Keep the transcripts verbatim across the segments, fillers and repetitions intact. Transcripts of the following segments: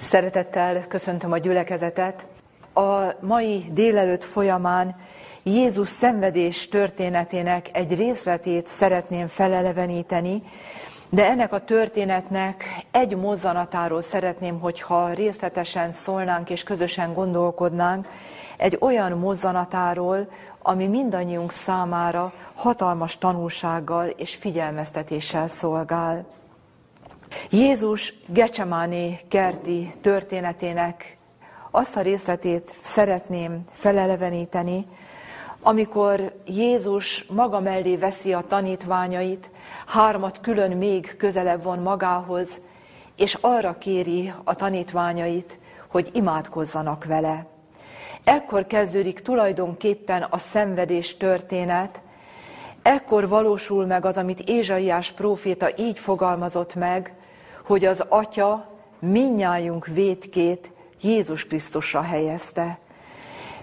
Szeretettel köszöntöm a gyülekezetet. A mai délelőtt folyamán Jézus szenvedés történetének egy részletét szeretném feleleveníteni, de ennek a történetnek egy mozzanatáról szeretném, hogyha részletesen szólnánk és közösen gondolkodnánk, egy olyan mozzanatáról, ami mindannyiunk számára hatalmas tanulsággal és figyelmeztetéssel szolgál. Jézus Gecsemáné kerti történetének azt a részletét szeretném feleleveníteni, amikor Jézus maga mellé veszi a tanítványait, hármat külön még közelebb von magához, és arra kéri a tanítványait, hogy imádkozzanak vele. Ekkor kezdődik tulajdonképpen a szenvedés történet, ekkor valósul meg az, amit Ézsaiás próféta így fogalmazott meg, hogy az Atya mindnyájunk vétkét Jézus Krisztusra helyezte.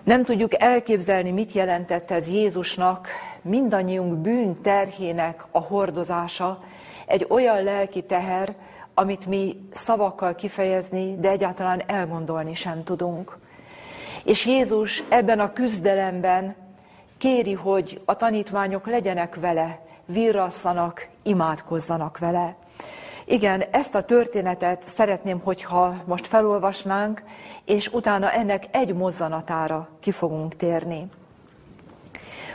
Nem tudjuk elképzelni, mit jelentett ez Jézusnak, mindannyiunk bűn terhének a hordozása, egy olyan lelki teher, amit mi szavakkal kifejezni, de egyáltalán elmondolni sem tudunk. És Jézus ebben a küzdelemben kéri, hogy a tanítványok legyenek vele, virrasszanak, imádkozzanak vele. Igen, ezt a történetet szeretném, hogyha most felolvasnánk, és utána ennek egy mozzanatára ki fogunk térni.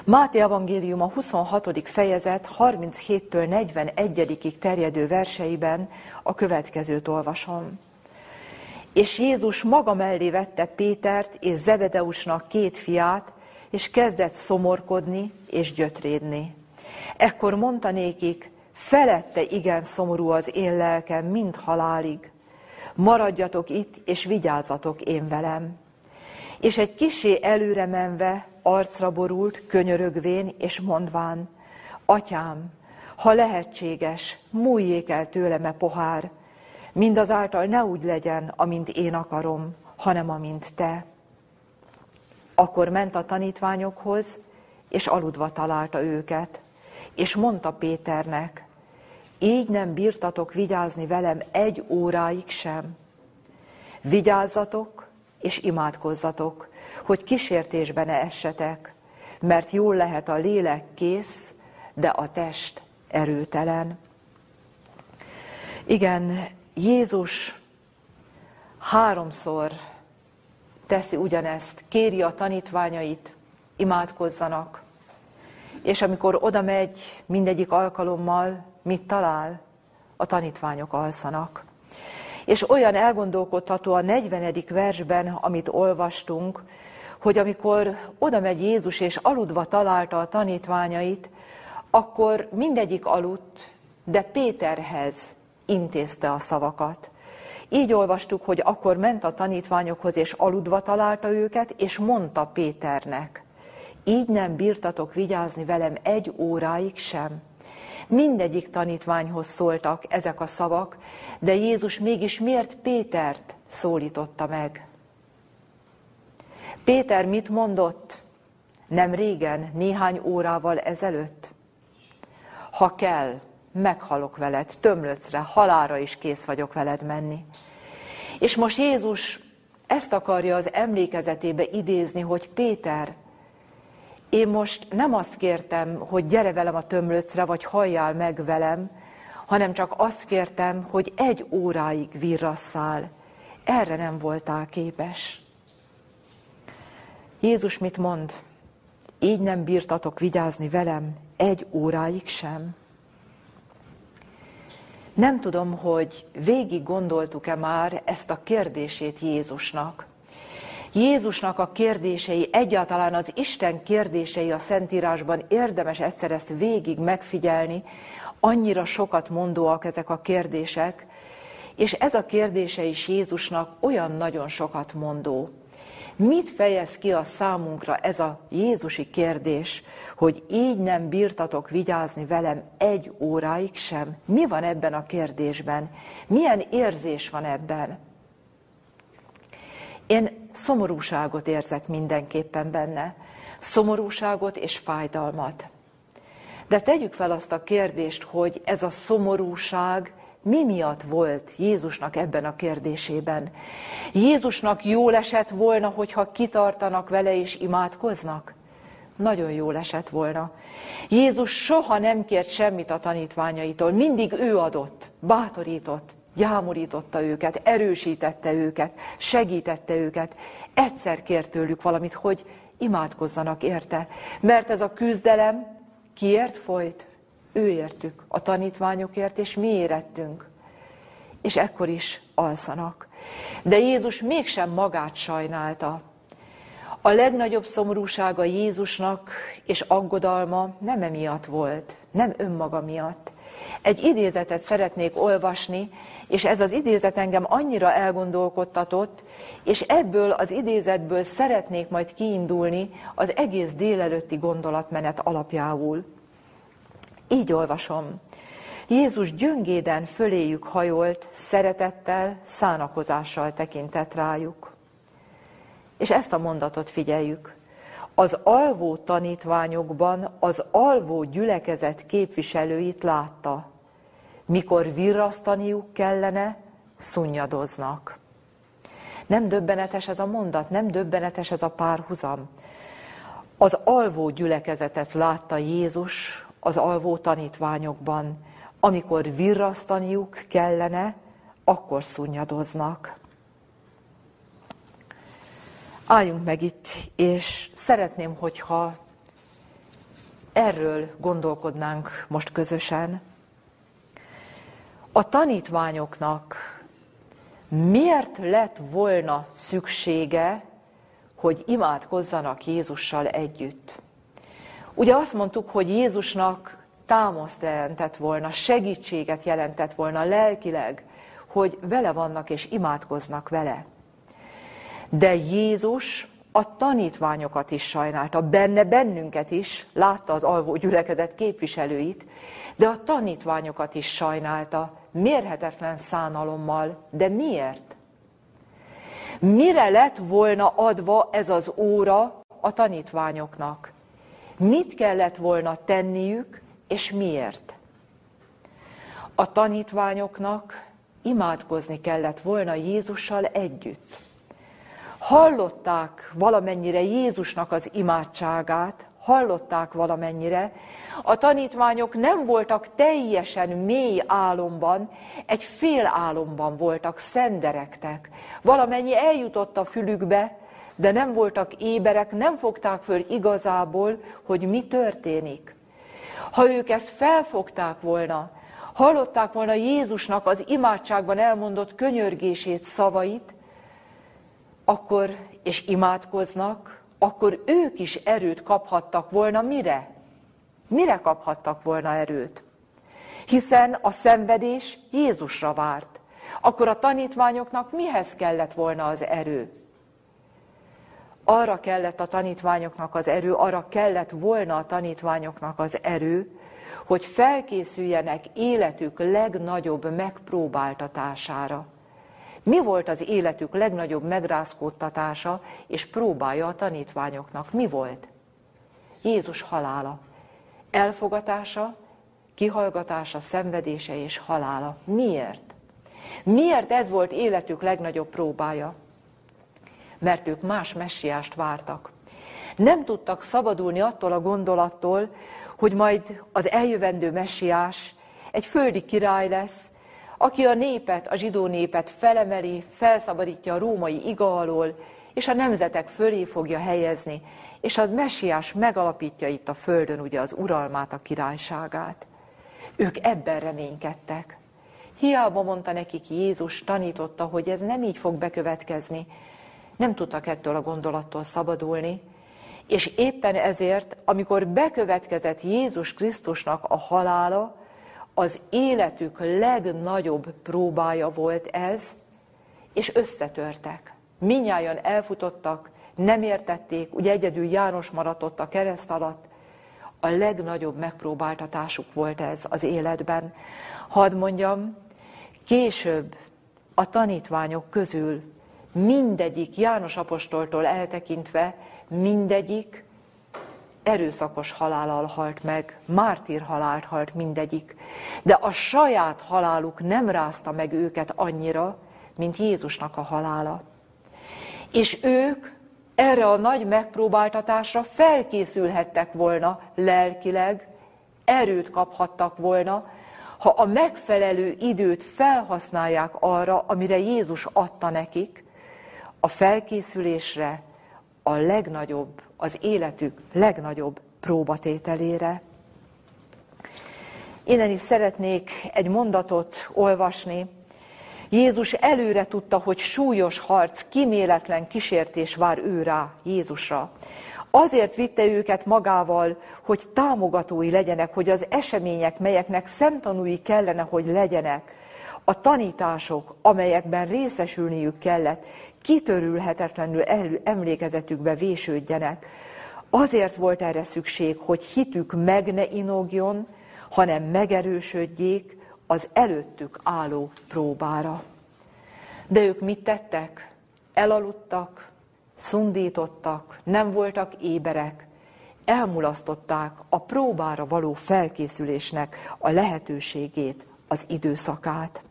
Máté evangéliuma huszonhatodik fejezet harminchettől negyvenegyig terjedő verseiben a következőt olvasom. És Jézus maga mellé vette Pétert és Zebedeusnak két fiát, és kezdett szomorkodni és gyötrédni. Ekkor mondta nékik, felette igen szomorú az én lelkem, mind halálig. Maradjatok itt, és vigyázzatok én velem. És egy kissé előre menve arcra borult, könyörögvén, és mondván, Atyám, ha lehetséges, múljék el tőlem e pohár, mindazáltal ne úgy legyen, amint én akarom, hanem amint te. Akkor ment a tanítványokhoz, és aludva találta őket, és mondta Péternek, így nem bírtatok vigyázni velem egy óráig sem. Vigyázzatok, és imádkozzatok, hogy kísértésbe ne essetek, mert jól lehet a lélek kész, de a test erőtelen. Igen, Jézus háromszor teszi ugyanezt, kéri a tanítványait, imádkozzanak. És amikor oda megy mindegyik alkalommal, mit talál? A tanítványok alszanak. És olyan elgondolkodható a negyvenedik versben, amit olvastunk, hogy amikor oda megy Jézus és aludva találta a tanítványait, akkor mindegyik aludt, de Péterhez intézte a szavakat. Így olvastuk, hogy akkor ment a tanítványokhoz, és aludva találta őket, és mondta Péternek, így nem bírtatok vigyázni velem egy óráig sem. Mindegyik tanítványhoz szóltak ezek a szavak, de Jézus mégis miért Pétert szólította meg? Péter mit mondott? Nem régen, néhány órával ezelőtt? Ha kell, meghalok veled, tömlöcre, halálra is kész vagyok veled menni. És most Jézus ezt akarja az emlékezetébe idézni, hogy Péter, én most nem azt kértem, hogy gyere velem a tömlöcre, vagy halljál meg velem, hanem csak azt kértem, hogy egy óráig virrasszál. Erre nem voltál képes. Jézus mit mond? Így nem bírtatok vigyázni velem egy óráig sem. Nem tudom, hogy végig gondoltuk-e már ezt a kérdését Jézusnak. Jézusnak a kérdései, egyáltalán az Isten kérdései a Szentírásban érdemes egyszer ezt végig megfigyelni, annyira sokat mondóak ezek a kérdések, és ez a kérdése is Jézusnak olyan nagyon sokat mondó. Mit fejez ki a számunkra ez a jézusi kérdés, hogy így nem bírtatok vigyázni velem egy óráig sem? Mi van ebben a kérdésben? Milyen érzés van ebben? Én szomorúságot érzek mindenképpen benne, szomorúságot és fájdalmat. De tegyük fel azt a kérdést, hogy ez a szomorúság mi miatt volt Jézusnak ebben a kérdésében? Jézusnak jól esett volna, hogyha kitartanak vele és imádkoznak? Nagyon jól esett volna. Jézus soha nem kért semmit a tanítványaitól, mindig ő adott, bátorított, gyámorította őket, erősítette őket, segítette őket. Egyszer kért tőlük valamit, hogy imádkozzanak érte, mert ez a küzdelem kiért folyt? Őértük, a tanítványokért, és mi érettünk. És ekkor is alszanak. De Jézus mégsem magát sajnálta. A legnagyobb szomorúsága Jézusnak és aggodalma nem emiatt volt, nem önmaga miatt. Egy idézetet szeretnék olvasni, és ez az idézet engem annyira elgondolkodtatott, és ebből az idézetből szeretnék majd kiindulni az egész délelőtti gondolatmenet alapjául. Így olvasom. Jézus gyöngéden föléjük hajolt, szeretettel, szánakozással tekintett rájuk. És ezt a mondatot figyeljük. Az alvó tanítványokban az alvó gyülekezet képviselőit látta. Mikor virrasztaniuk kellene, szunnyadoznak. Nem döbbenetes ez a mondat, nem döbbenetes ez a párhuzam. Az alvó gyülekezetet látta Jézus az alvó tanítványokban. Amikor virrasztaniuk kellene, akkor szunnyadoznak. Álljunk meg itt, és szeretném, hogyha erről gondolkodnánk most közösen. A tanítványoknak miért lett volna szüksége, hogy imádkozzanak Jézussal együtt? Ugye azt mondtuk, hogy Jézusnak támaszt jelentett volna, segítséget jelentett volna lelkileg, hogy vele vannak és imádkoznak vele. De Jézus a tanítványokat is sajnálta, benne bennünket is, látta az alvó gyülekezet képviselőit, de a tanítványokat is sajnálta, mérhetetlen szánalommal. De miért? Mire lett volna adva ez az óra a tanítványoknak? Mit kellett volna tenniük, és miért? A tanítványoknak imádkozni kellett volna Jézussal együtt. Hallották valamennyire Jézusnak az imádságát, hallották valamennyire. A tanítványok nem voltak teljesen mély álomban, egy fél álomban voltak, szenderektek. Valamennyi eljutott a fülükbe, de nem voltak éberek, nem fogták föl igazából, hogy mi történik. Ha ők ezt felfogták volna, hallották volna Jézusnak az imádságban elmondott könyörgését, szavait, akkor, és imádkoznak, akkor ők is erőt kaphattak volna. Mire? Mire kaphattak volna erőt? Hiszen a szenvedés Jézusra várt. Akkor a tanítványoknak mihez kellett volna az erő? Arra kellett a tanítványoknak az erő, arra kellett volna a tanítványoknak az erő, hogy felkészüljenek életük legnagyobb megpróbáltatására. Mi volt az életük legnagyobb megrázkódtatása és próbája a tanítványoknak? Mi volt? Jézus halála. Elfogatása, kihallgatása, szenvedése és halála. Miért? Miért ez volt életük legnagyobb próbája? Mert ők más messiást vártak. Nem tudtak szabadulni attól a gondolattól, hogy majd az eljövendő messiás egy földi király lesz, aki a népet, a zsidó népet felemeli, felszabadítja a római iga alól, és a nemzetek fölé fogja helyezni, és az messiás megalapítja itt a földön ugye az uralmát, a királyságát. Ők ebben reménykedtek. Hiába mondta nekik Jézus, tanította, hogy ez nem így fog bekövetkezni. Nem tudtak ettől a gondolattól szabadulni, és éppen ezért, amikor bekövetkezett Jézus Krisztusnak a halála, az életük legnagyobb próbája volt ez, és összetörtek. Mindnyájan elfutottak, nem értették, ugye egyedül János maradt ott a kereszt alatt. A legnagyobb megpróbáltatásuk volt ez az életben. Hadd mondjam, később a tanítványok közül mindegyik, János apostoltól eltekintve, mindegyik erőszakos halállal halt meg, mártír halált halt mindegyik, de a saját haláluk nem rázta meg őket annyira, mint Jézusnak a halála. És ők erre a nagy megpróbáltatásra felkészülhettek volna lelkileg, erőt kaphattak volna, ha a megfelelő időt felhasználják arra, amire Jézus adta nekik, a felkészülésre, a legnagyobb, az életük legnagyobb próbatételére. Innen is szeretnék egy mondatot olvasni. Jézus előre tudta, hogy súlyos harc, kíméletlen kísértés vár ő rá, Jézusra. Azért vitte őket magával, hogy támogatói legyenek, hogy az események, melyeknek szemtanúi kellene, hogy legyenek, a tanítások, amelyekben részesülniük kellett, kitörülhetetlenül emlékezetükbe vésődjenek. Azért volt erre szükség, hogy hitük meg ne inogjon, hanem megerősödjék az előttük álló próbára. De ők mit tettek? Elaludtak, szundítottak, nem voltak éberek, elmulasztották a próbára való felkészülésnek a lehetőségét, az időszakát.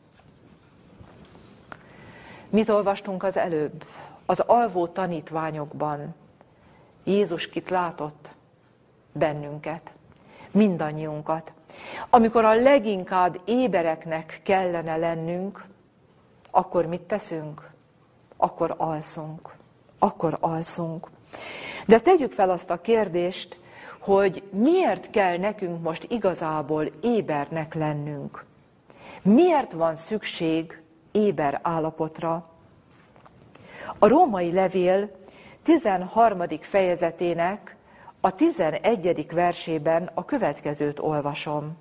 Mit olvastunk az előbb? Az alvó tanítványokban Jézus kit látott? Bennünket, mindannyiunkat. Amikor a leginkább ébereknek kellene lennünk, akkor mit teszünk? Akkor alszunk. Akkor alszunk. De tegyük fel azt a kérdést, hogy miért kell nekünk most igazából ébernek lennünk? Miért van szükség éber állapotra? A római levél tizenharmadik fejezetének a tizenegyedik versében a következőt olvasom.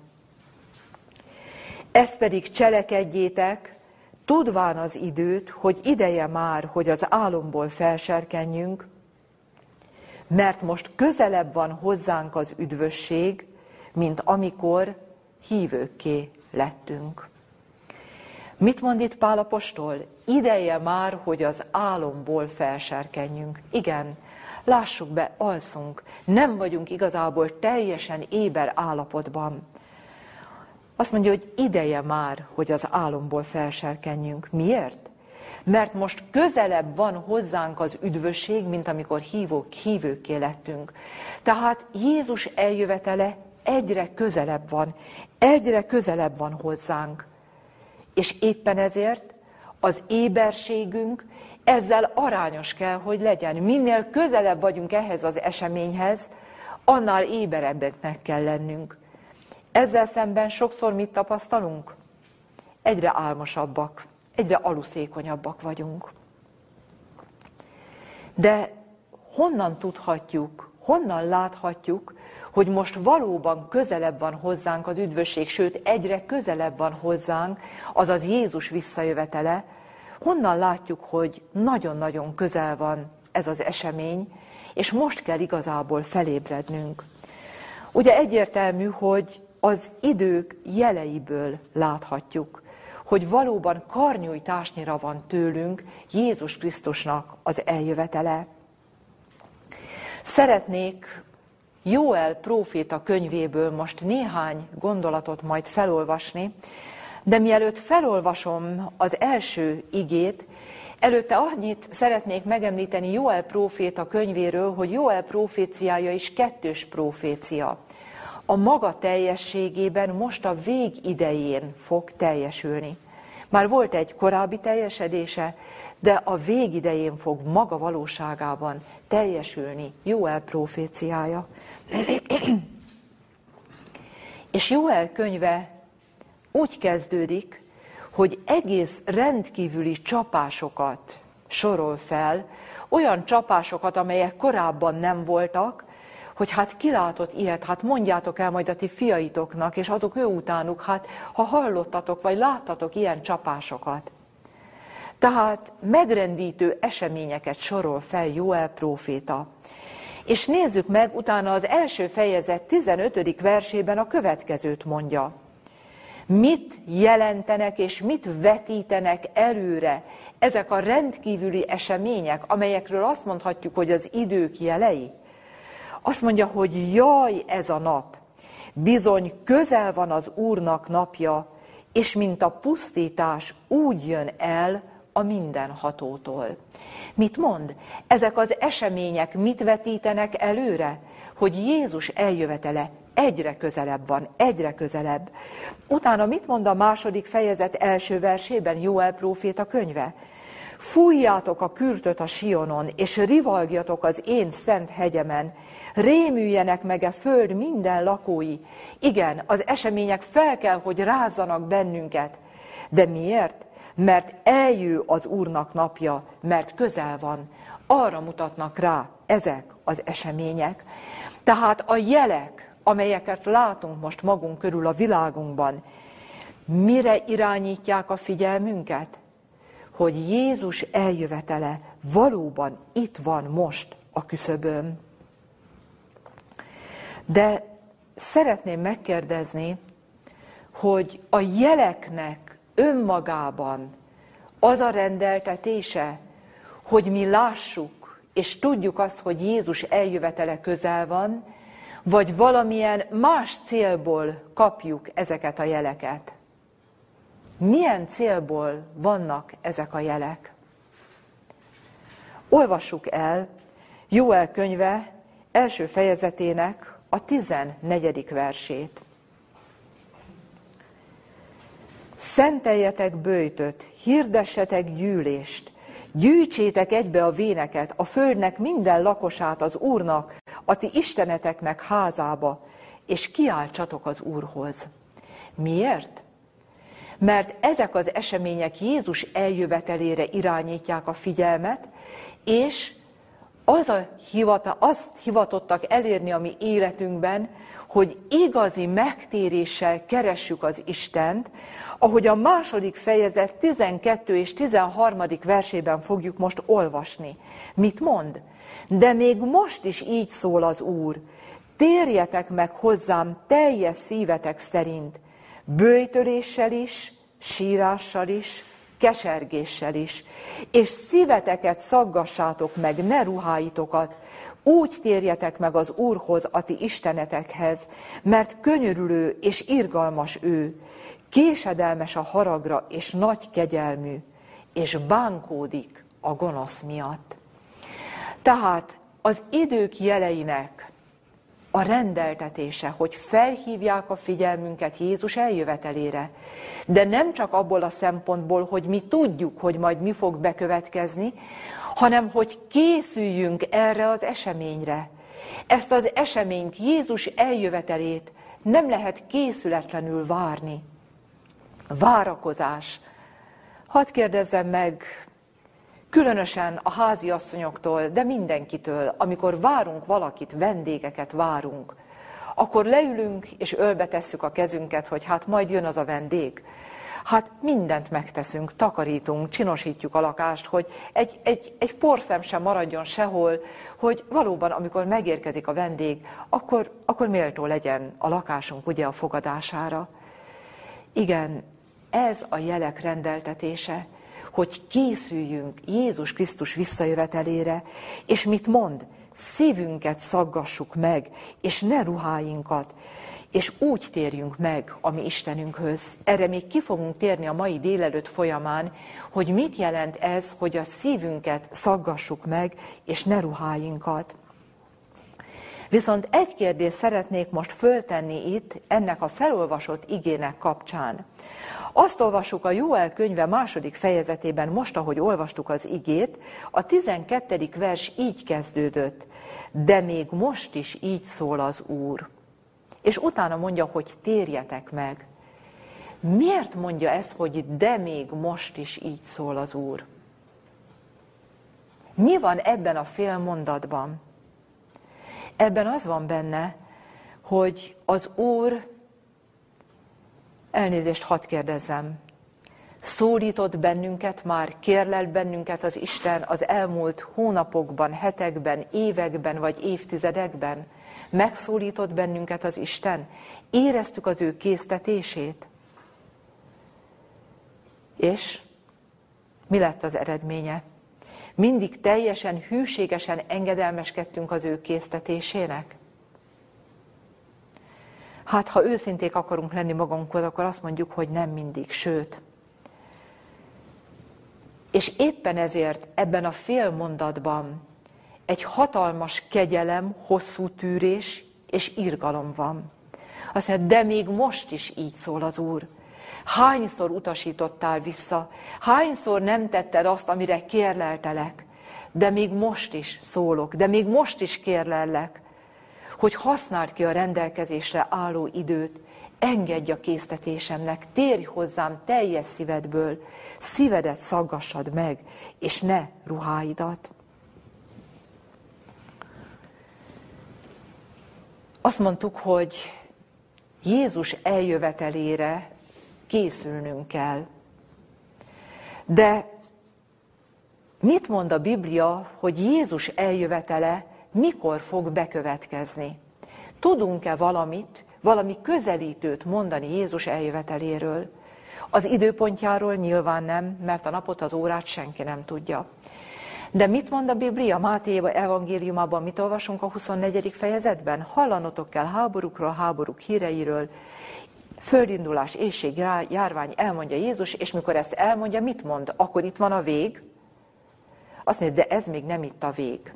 Ezt pedig cselekedjétek, tudván az időt, hogy ideje már, hogy az álomból felserkenjünk, mert most közelebb van hozzánk az üdvösség, mint amikor hívőkké lettünk. Mit mond itt Pál apostol? Ideje már, hogy az álomból felserkenjünk. Igen, lássuk be, alszunk. Nem vagyunk igazából teljesen éber állapotban. Azt mondja, hogy ideje már, hogy az álomból felserkenjünk. Miért? Mert most közelebb van hozzánk az üdvösség, mint amikor hívók, hívőkké lettünk. Tehát Jézus eljövetele egyre közelebb van, egyre közelebb van hozzánk. És éppen ezért az éberségünk ezzel arányos kell, hogy legyen. Minél közelebb vagyunk ehhez az eseményhez, annál éberebbeknek kell lennünk. Ezzel szemben sokszor mit tapasztalunk? Egyre álmosabbak, egyre aluszékonyabbak vagyunk. De honnan tudhatjuk, honnan láthatjuk, hogy most valóban közelebb van hozzánk az üdvösség, sőt egyre közelebb van hozzánk, azaz Jézus visszajövetele? Honnan látjuk, hogy nagyon-nagyon közel van ez az esemény, és most kell igazából felébrednünk? Ugye egyértelmű, hogy az idők jeleiből láthatjuk, hogy valóban karnyújtásnyira van tőlünk Jézus Krisztusnak az eljövetele. Szeretnék Jóel próféta könyvéből most néhány gondolatot majd felolvasni, de mielőtt felolvasom az első igét, előtte annyit szeretnék megemlíteni Jóel próféta könyvéről, hogy Jóel próféciája is kettős prófécia. A maga teljességében most a végidején fog teljesülni. Már volt egy korábbi teljesedése, de a végidején fog maga valóságában teljesülni Jóel próféciája. És Jóel könyve úgy kezdődik, hogy egész rendkívüli csapásokat sorol fel, olyan csapásokat, amelyek korábban nem voltak, hogy hát kilátott ilyet, hát mondjátok el majd a ti fiaitoknak, és azok ő utánuk, hát ha hallottatok, vagy láttatok ilyen csapásokat. Tehát megrendítő eseményeket sorol fel Jóel próféta. És nézzük meg, utána az első fejezet tizenötödik versében a következőt mondja. Mit jelentenek és mit vetítenek előre ezek a rendkívüli események, amelyekről azt mondhatjuk, hogy az idők jelei? Azt mondja, hogy jaj ez a nap, bizony közel van az Úrnak napja, és mint a pusztítás úgy jön el a mindenhatótól. Mit mond? Ezek az események mit vetítenek előre? Hogy Jézus eljövetele egyre közelebb van, egyre közelebb. Utána mit mond a második fejezet első versében Jóel próféta könyve? Fújjátok a kürtöt a Sionon, és rivalgjatok az én szent hegyemen. Rémüljenek meg a föld minden lakói. Igen, az események fel kell, hogy rázzanak bennünket. De miért? Mert eljő az Úrnak napja, mert közel van. Arra mutatnak rá ezek az események. Tehát a jelek, amelyeket látunk most magunk körül a világunkban, mire irányítják a figyelmünket? Hogy Jézus eljövetele valóban itt van most a küszöbön. De szeretném megkérdezni, hogy a jeleknek önmagában az a rendeltetése, hogy mi lássuk és tudjuk azt, hogy Jézus eljövetele közel van, vagy valamilyen más célból kapjuk ezeket a jeleket. Milyen célból vannak ezek a jelek? Olvassuk el Jóel könyve első fejezetének a tizennegyedik versét. Szenteljetek böjtöt, hirdessetek gyűlést, gyűjtsétek egybe a véneket, a földnek minden lakosát az Úrnak, a ti isteneteknek házába, és kiáltsatok az Úrhoz. Miért? Mert ezek az események Jézus eljövetelére irányítják a figyelmet, és az a hivata, azt hivatottak elérni a mi életünkben, hogy igazi megtéréssel keressük az Istent, ahogy a második fejezet tizenkettő és tizenharmadik versében fogjuk most olvasni. Mit mond? De még most is így szól az Úr, térjetek meg hozzám teljes szívetek szerint, böjtöléssel is, sírással is, kesergéssel is, és szíveteket szaggassátok meg, ne ruháitokat, úgy térjetek meg az Úrhoz, a ti istenetekhez, mert könyörülő és irgalmas ő, késedelmes a haragra és nagy kegyelmű, és bánkódik a gonosz miatt. Tehát az idők jeleinek a rendeltetése, hogy felhívják a figyelmünket Jézus eljövetelére. De nem csak abból a szempontból, hogy mi tudjuk, hogy majd mi fog bekövetkezni, hanem hogy készüljünk erre az eseményre. Ezt az eseményt, Jézus eljövetelét nem lehet készületlenül várni. Várakozás. Hadd kérdezzem meg, különösen a háziasszonyoktól, de mindenkitől, amikor várunk valakit, vendégeket várunk, akkor leülünk és ölbetesszük a kezünket, hogy hát majd jön az a vendég. Hát mindent megteszünk, takarítunk, csinosítjuk a lakást, hogy egy, egy, egy porszem sem maradjon sehol, hogy valóban amikor megérkezik a vendég, akkor, akkor méltó legyen a lakásunk ugye a fogadására. Igen, ez a jelek rendeltetése, hogy készüljünk Jézus Krisztus visszajövetelére, és mit mond? Szívünket szaggassuk meg, és ne ruháinkat, és úgy térjünk meg a mi Istenünkhöz. Erre még ki fogunk térni a mai délelőtt folyamán, hogy mit jelent ez, hogy a szívünket szaggassuk meg, és ne ruháinkat. Viszont egy kérdést szeretnék most föltenni itt, ennek a felolvasott igének kapcsán. Azt olvassuk a Jóel könyve második fejezetében, most, ahogy olvastuk az igét, a tizenkettedik vers így kezdődött. De még most is így szól az Úr. És utána mondja, hogy térjetek meg. Miért mondja ezt, hogy de még most is így szól az Úr? Mi van ebben a fél mondatban? Ebben az van benne, hogy az Úr, elnézést hadd kérdezem, szólított bennünket már, kérlelt bennünket az Isten az elmúlt hónapokban, hetekben, években vagy évtizedekben? Megszólított bennünket az Isten? Éreztük az ő késztetését? És mi lett az eredménye? Mindig teljesen hűségesen engedelmeskedtünk az ő késztetésének? Hát, ha őszinték akarunk lenni magunkhoz, akkor azt mondjuk, hogy nem mindig, sőt. És éppen ezért ebben a fél mondatban egy hatalmas kegyelem, hosszú tűrés és irgalom van. Azt mondja, de még most is így szól az Úr. Hányszor utasítottál vissza, hányszor nem tetted azt, amire kérleltelek, de még most is szólok, de még most is kérlellek, hogy használd ki a rendelkezésre álló időt, engedj a késztetésemnek, térj hozzám teljes szívedből, szívedet szaggassad meg, és ne ruháidat. Azt mondtuk, hogy Jézus eljövetelére készülnünk kell. De mit mond a Biblia, hogy Jézus eljövetele mikor fog bekövetkezni? Tudunk-e valamit, valami közelítőt mondani Jézus eljöveteléről? Az időpontjáról nyilván nem, mert a napot, az órát senki nem tudja. De mit mond a Biblia? Máté evangéliumában mit olvasunk a huszonnegyedik fejezetben? Hallanotok kell háborúkról, háborúk híreiről, földindulás, éhség, járvány, elmondja Jézus, és mikor ezt elmondja, mit mond? Akkor itt van a vég. Azt mondja, de ez még nem itt a vég.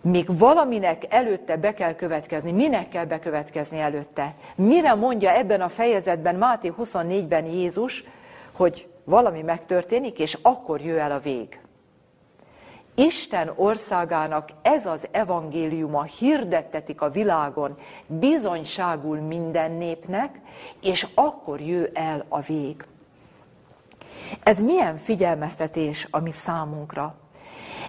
Még valaminek előtte be kell következni. Minek kell bekövetkezni előtte? Mire mondja ebben a fejezetben, Máté huszonnégyben Jézus, hogy valami megtörténik, és akkor jön el a vég. Isten országának ez az evangéliuma, hirdettetik a világon, bizonyságul minden népnek, és akkor jön el a vég. Ez milyen figyelmeztetés a mi számunkra?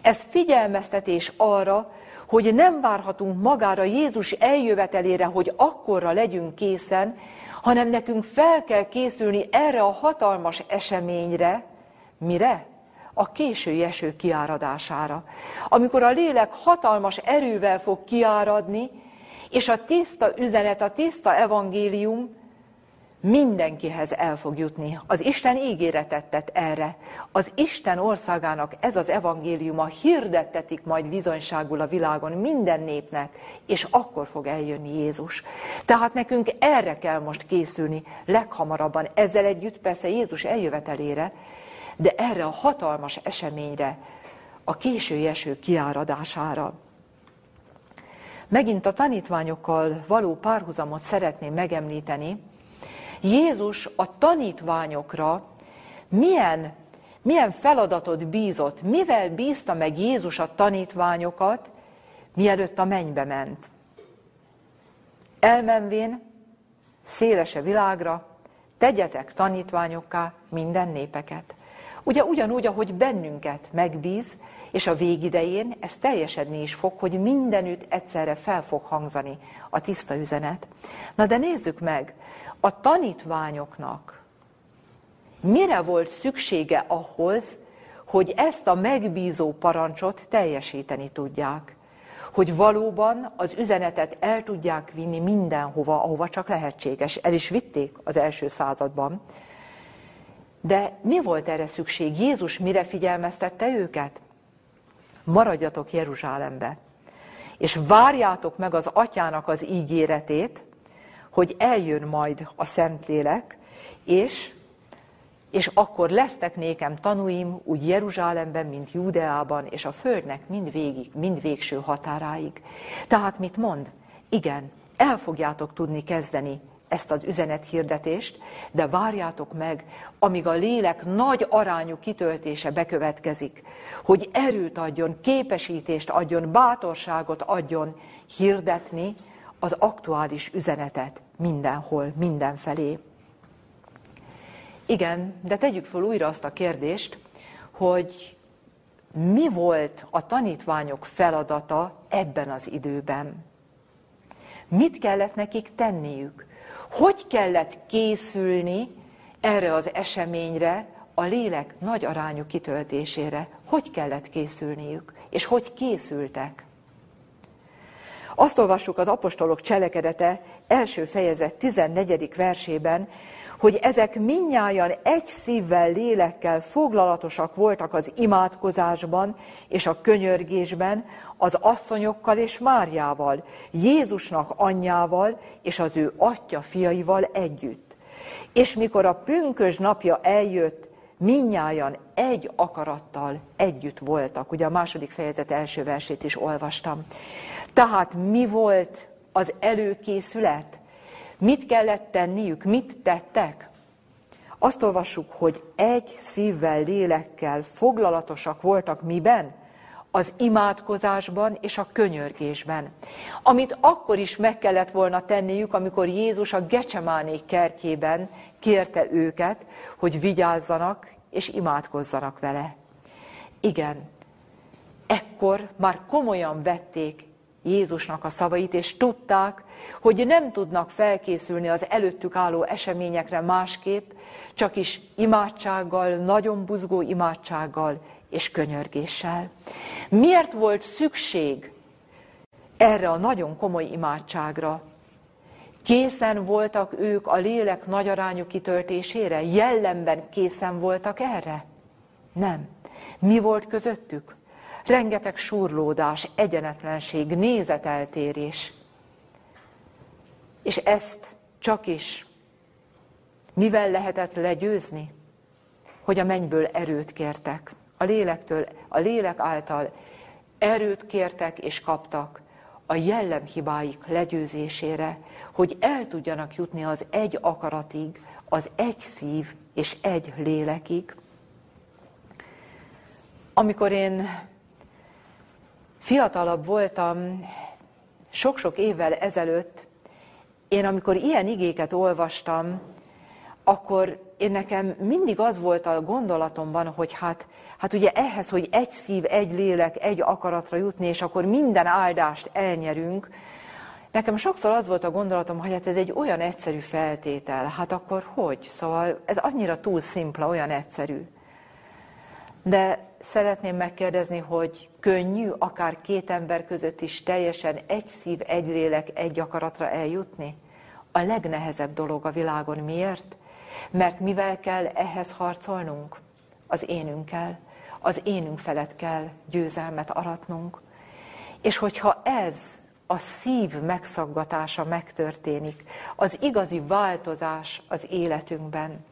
Ez figyelmeztetés arra, hogy nem várhatunk magára Jézus eljövetelére, hogy akkorra legyünk készen, hanem nekünk fel kell készülni erre a hatalmas eseményre. Mire? A késői eső kiáradására. Amikor a lélek hatalmas erővel fog kiáradni, és a tiszta üzenet, a tiszta evangélium mindenkihez el fog jutni. Az Isten ígéretet tett erre. Az Isten országának ez az evangéliuma, hirdettetik majd bizonyságul a világon minden népnek, és akkor fog eljönni Jézus. Tehát nekünk erre kell most készülni leghamarabban, ezzel együtt persze Jézus eljövetelére, de erre a hatalmas eseményre, a késői eső kiáradására. Megint a tanítványokkal való párhuzamot szeretném megemlíteni. Jézus a tanítványokra milyen, milyen feladatot bízott, mivel bízta meg Jézus a tanítványokat, mielőtt a mennybe ment. Elmenvén szélese világra, tegyetek tanítványokká minden népeket. Ugye ugyanúgy, ahogy bennünket megbíz, és a végidején ez teljesedni is fog, hogy mindenütt egyszerre fel fog hangzani a tiszta üzenet. Na de nézzük meg, a tanítványoknak mire volt szüksége ahhoz, hogy ezt a megbízó parancsot teljesíteni tudják? Hogy valóban az üzenetet el tudják vinni mindenhova, ahova csak lehetséges. El is vitték az első században. De mi volt erre szükség? Jézus mire figyelmeztette őket? Maradjatok Jeruzsálembe, és várjátok meg az Atyának az ígéretét, hogy eljön majd a Szentlélek, és, és akkor lesztek nékem tanúim úgy Jeruzsálemben, mint Júdeában, és a földnek mind végig, mind végső határáig. Tehát mit mond? Igen, el fogjátok tudni kezdeni ezt az üzenethirdetést, de várjátok meg, amíg a lélek nagy arányú kitöltése bekövetkezik, hogy erőt adjon, képesítést adjon, bátorságot adjon hirdetni az aktuális üzenetet mindenhol, mindenfelé. Igen, de tegyük fel újra azt a kérdést, hogy mi volt a tanítványok feladata ebben az időben? Mit kellett nekik tenniük? Hogy kellett készülni erre az eseményre, a lélek nagy arányú kitöltésére? Hogy kellett készülniük? És hogy készültek? Azt olvassuk az apostolok cselekedete első fejezet tizennegyedik versében, hogy ezek mindnyájan egy szívvel, lélekkel foglalatosak voltak az imádkozásban és a könyörgésben, az asszonyokkal és Máriával, Jézusnak anyjával és az ő atya fiaival együtt. És mikor a pünkösd napja eljött, mindnyájan egy akarattal együtt voltak. Ugye a második fejezet első versét is olvastam. Tehát mi volt az előkészület? Mit kellett tenniük? Mit tettek? Azt olvassuk, hogy egy szívvel, lélekkel foglalatosak voltak miben? Az imádkozásban és a könyörgésben. Amit akkor is meg kellett volna tenniük, amikor Jézus a Gecsemáné kertjében kérte őket, hogy vigyázzanak és imádkozzanak vele. Igen, ekkor már komolyan vették Jézusnak a szavait, és tudták, hogy nem tudnak felkészülni az előttük álló eseményekre másképp, csak is imádsággal, nagyon buzgó imádsággal és könyörgéssel. Miért volt szükség erre a nagyon komoly imádságra? Készen voltak ők a lélek nagyarányú kitöltésére? Jellemben készen voltak erre? Nem. Mi volt közöttük? Rengeteg súrlódás, egyenetlenség, nézeteltérés. És ezt csak is mivel lehetett legyőzni? Hogy a mennyből erőt kértek. A lélektől, a lélek által erőt kértek és kaptak a jellemhibáik legyőzésére, hogy el tudjanak jutni az egy akaratig, az egy szív és egy lélekig. Amikor én fiatalabb voltam, sok-sok évvel ezelőtt, én amikor ilyen igéket olvastam, akkor én nekem mindig az volt a gondolatomban, hogy hát, hát ugye ehhez, hogy egy szív, egy lélek, egy akaratra jutni, és akkor minden áldást elnyerünk, nekem sokszor az volt a gondolatom, hogy hát ez egy olyan egyszerű feltétel, hát akkor hogy? Szóval ez annyira túl szimpla, olyan egyszerű. De szeretném megkérdezni, hogy könnyű akár két ember között is teljesen egy szív, egy lélek, egy akaratra eljutni? A legnehezebb dolog a világon. Miért? Mert mivel kell ehhez harcolnunk? Az énünkkel, az énünk felett kell győzelmet aratnunk. És hogyha ez a szív megszaggatása megtörténik, az igazi változás az életünkben,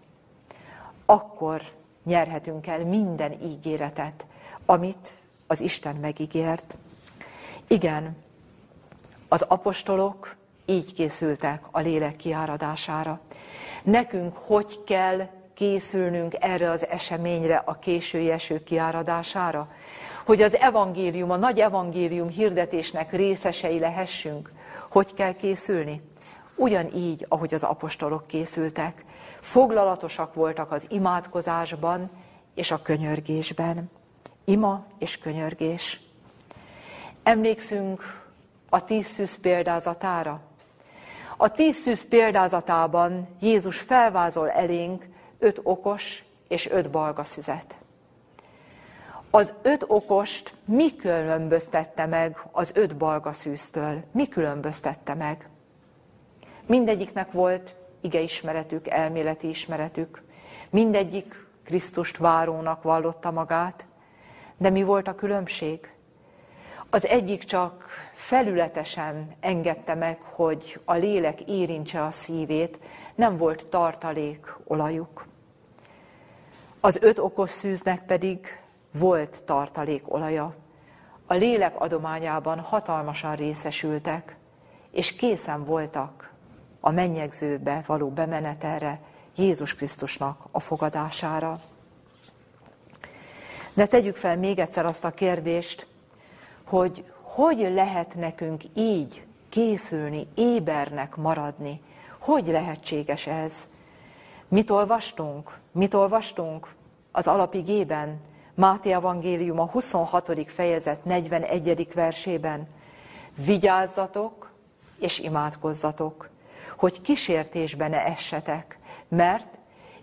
akkor nyerhetünk el minden ígéretet, amit az Isten megígért. Igen, az apostolok így készültek a lélek kiáradására. Nekünk hogy kell készülnünk erre az eseményre, a késői eső kiáradására? Hogy az evangélium, a nagy evangélium hirdetésnek részesei lehessünk. Hogy kell készülni? Ugyanígy, ahogy az apostolok készültek. Foglalatosak voltak az imádkozásban és a könyörgésben. Ima és könyörgés. Emlékszünk a tíz szűz példázatára. A tíz szűz példázatában Jézus felvázol elénk öt okos és öt balga szüzet. Az öt okost mi különböztette meg az öt balga szűztől? Mi különböztette meg? Mindegyiknek volt igeismeretük, elméleti ismeretük. Mindegyik Krisztust várónak vallotta magát. De mi volt a különbség? Az egyik csak felületesen engedte meg, hogy a lélek érintse a szívét, nem volt tartalék olajuk. Az öt okos szűznek pedig volt tartalék olaja. A lélek adományában hatalmasan részesültek, és készen voltak a mennyegzőbe való bemenetelre, Jézus Krisztusnak a fogadására. De tegyük fel még egyszer azt a kérdést, hogy hogy lehet nekünk így készülni, ébernek maradni? Hogy lehetséges ez? Mit olvastunk? Mit olvastunk az alapigében? Máté evangélium a huszonhatodik fejezet negyvenegyedik versében. Vigyázzatok és imádkozzatok, hogy kísértésbe ne essetek, mert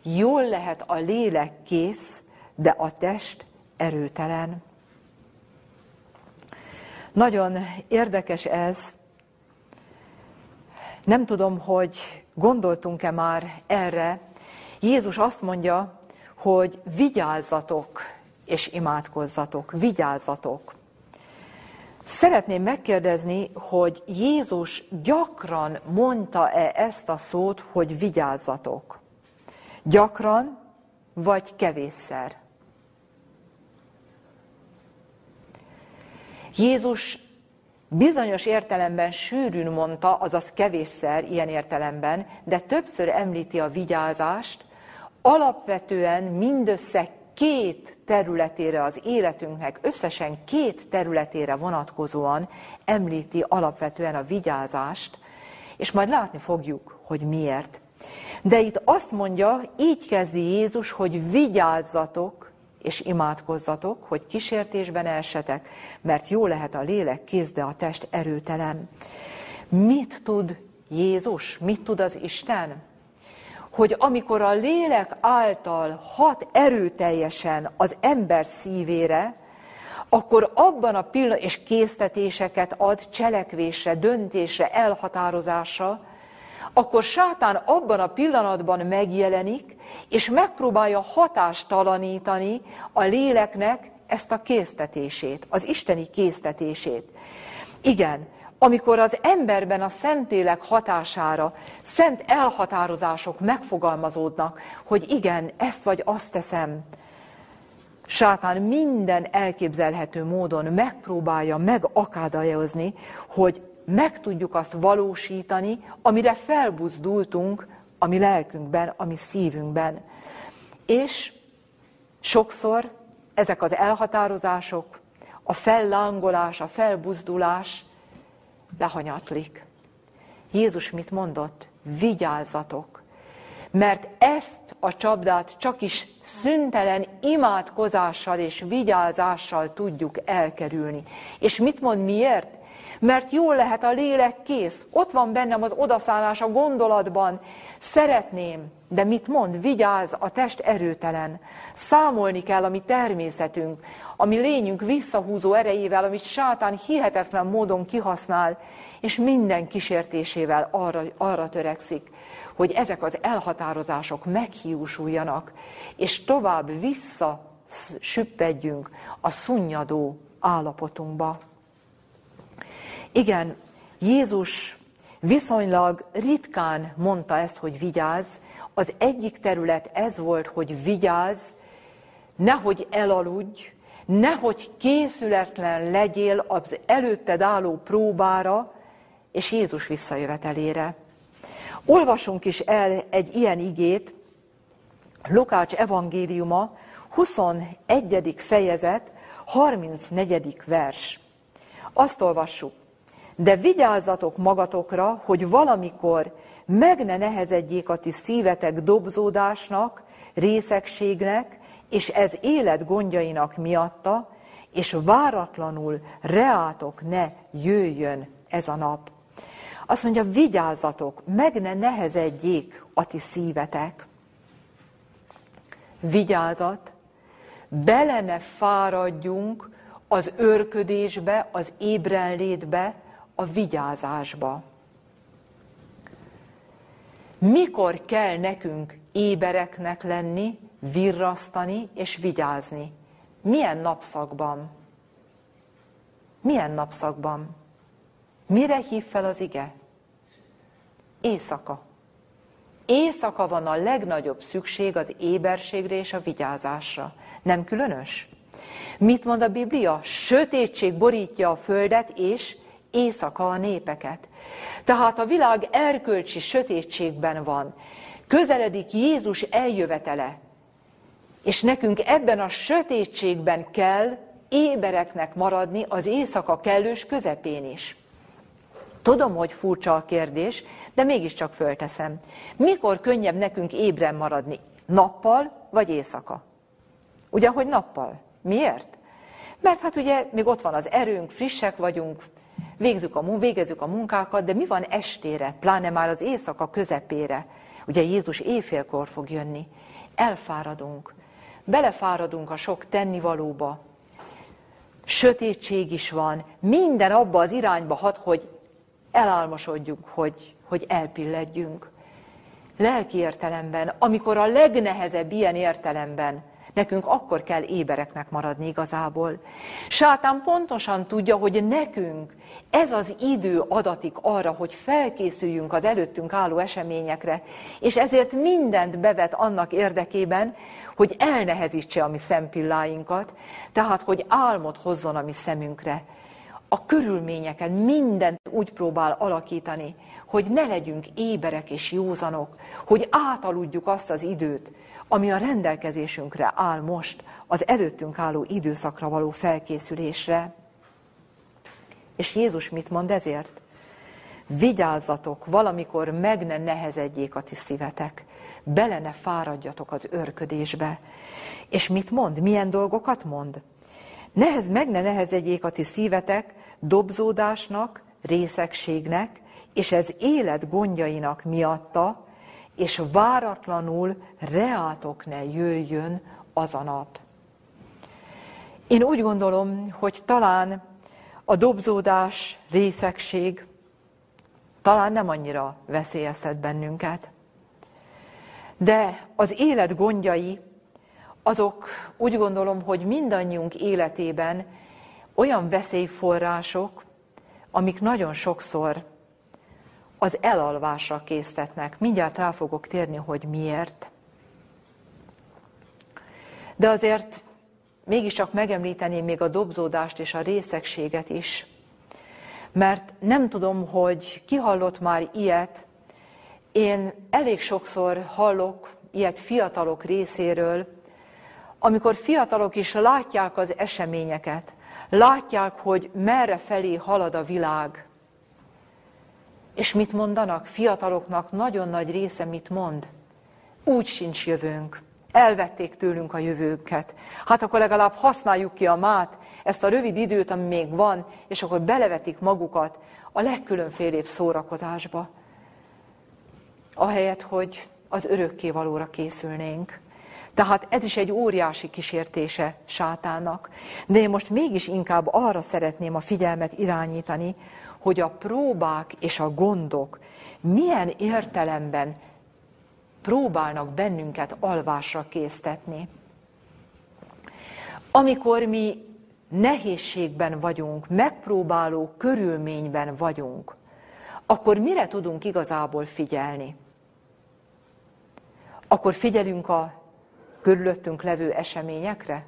jól lehet a lélek kész, de a test erőtelen. Nagyon érdekes ez. Nem tudom, hogy gondoltunk-e már erre, Jézus azt mondja, hogy vigyázzatok és imádkozzatok, vigyázzatok. Szeretném megkérdezni, hogy Jézus gyakran mondta-e ezt a szót, hogy vigyázzatok? Gyakran vagy kevésszer? Jézus bizonyos értelemben sűrűn mondta, azaz kevésszer ilyen értelemben, de többször említi a vigyázást, alapvetően mindössze két területére az életünknek, összesen két területére vonatkozóan említi alapvetően a vigyázást, és majd látni fogjuk, hogy miért. De itt azt mondja, így kezdi Jézus, hogy vigyázzatok és imádkozzatok, hogy kísértésben essetek, mert jó lehet a lélek kész, de a test erőtelen. Mit tud Jézus, mit tud az Isten? Hogy amikor a lélek által hat erőteljesen az ember szívére, akkor abban a pillanatban, és késztetéseket ad cselekvésre, döntésre, elhatározásra, akkor sátán abban a pillanatban megjelenik, és megpróbálja hatástalanítani a léleknek ezt a késztetését, az isteni késztetését. Igen. Amikor az emberben a Szentlélek hatására szent elhatározások megfogalmazódnak, hogy igen, ezt vagy azt teszem, sátán minden elképzelhető módon megpróbálja megakadályozni, hogy meg tudjuk azt valósítani, amire felbuzdultunk a mi lelkünkben, a mi szívünkben. És sokszor ezek az elhatározások, a fellángolás, a felbuzdulás lehanyatlik. Jézus mit mondott? Vigyázzatok, mert ezt a csapdát csakis szüntelen imádkozással és vigyázással tudjuk elkerülni. És mit mond miért? Mert jól lehet a lélek kész, ott van bennem az odaszállás a gondolatban, szeretném, de mit mond? Vigyázz, a test erőtelen. Számolni kell a mi természetünk, a mi lényünk visszahúzó erejével, amit sátán hihetetlen módon kihasznál, és minden kísértésével arra, arra törekszik, hogy ezek az elhatározások meghiúsuljanak, és tovább visszasüppedjünk a szunnyadó állapotunkba. Igen, Jézus viszonylag ritkán mondta ezt, hogy vigyázz. Az egyik terület ez volt, hogy vigyázz, nehogy elaludj, nehogy készületlen legyél az előtted álló próbára és Jézus visszajövetelére. Olvasunk is el egy ilyen igét, Lukács evangéliuma, huszonegyedik fejezet, harmincnegyedik vers. Azt olvassuk. De vigyázzatok magatokra, hogy valamikor meg ne nehezedjék a ti szívetek dobzódásnak, részegségnek, és ez élet gondjainak miatta, és váratlanul reátok ne jöjjön ez a nap. Azt mondja, vigyázzatok, meg ne nehezedjék a ti szívetek. Vigyázat, bele ne fáradjunk az őrködésbe, az ébrenlétbe, a vigyázásba. Mikor kell nekünk ébereknek lenni, virrasztani és vigyázni? Milyen napszakban? Milyen napszakban? Mire hív fel az ige? Éjszaka. Éjszaka van a legnagyobb szükség az éberségre és a vigyázásra. Nem különös? Mit mond a Biblia? Sötétség borítja a földet, és éjszaka a népeket. Tehát a világ erkölcsi sötétségben van. Közeledik Jézus eljövetele, és nekünk ebben a sötétségben kell ébereknek maradni az éjszaka kellős közepén is. Tudom, hogy furcsa a kérdés, de mégiscsak fölteszem. Mikor könnyebb nekünk ébren maradni? Nappal vagy éjszaka? Ugye, hogy nappal. Miért? Mert hát ugye még ott van az erőnk, frissek vagyunk, Végzük a, végezzük a munkákat, de mi van estére, pláne már az éjszaka közepére? Ugye Jézus éjfélkor fog jönni. Elfáradunk, belefáradunk a sok tennivalóba. Sötétség is van, minden abba az irányba hat, hogy elálmosodjunk, hogy, hogy elpilledjünk. lelki értelemben, amikor a legnehezebb ilyen értelemben, nekünk akkor kell ébereknek maradni igazából. Sátán pontosan tudja, hogy nekünk ez az idő adatik arra, hogy felkészüljünk az előttünk álló eseményekre, és ezért mindent bevet annak érdekében, hogy elnehezítse a mi szempilláinkat, tehát hogy álmot hozzon a mi szemünkre. A körülményeken mindent úgy próbál alakítani, hogy ne legyünk éberek és józanok, hogy átaludjuk azt az időt, ami a rendelkezésünkre áll most, az előttünk álló időszakra való felkészülésre. És Jézus mit mond ezért? Vigyázzatok, valamikor meg ne nehezedjék a ti szívetek, bele ne fáradjatok az őrködésbe. És mit mond? Milyen dolgokat mond? Nehez, meg ne nehezedjék a ti szívetek dobzódásnak, részegségnek, és ez élet gondjainak miatta, és váratlanul reátok ne jöjjön az a nap. Én úgy gondolom, hogy talán a dobzódás, részegség talán nem annyira veszélyeztet bennünket. De az élet gondjai, azok úgy gondolom, hogy mindannyiunk életében olyan veszélyforrások, amik nagyon sokszor az elalvásra késztetnek. Mindjárt rá fogok térni, hogy miért. De azért mégiscsak megemlíteném még a dobzódást és a részegséget is. Mert nem tudom, hogy ki hallott már ilyet. Én elég sokszor hallok ilyet fiatalok részéről, amikor fiatalok is látják az eseményeket, látják, hogy merre felé halad a világ. És mit mondanak? Fiataloknak nagyon nagy része mit mond? Úgy sincs jövőnk. Elvették tőlünk a jövőnket. Hát akkor legalább használjuk ki a mát, ezt a rövid időt, ami még van, és akkor belevetik magukat a legkülönfélébb szórakozásba. Ahelyett, hogy az örökkévalóra készülnénk. Tehát ez is egy óriási kísértése Sátánnak. De én most mégis inkább arra szeretném a figyelmet irányítani, hogy a próbák és a gondok milyen értelemben próbálnak bennünket alvásra késztetni. Amikor mi nehézségben vagyunk, megpróbáló körülményben vagyunk, akkor mire tudunk igazából figyelni? Akkor figyelünk a körülöttünk levő eseményekre?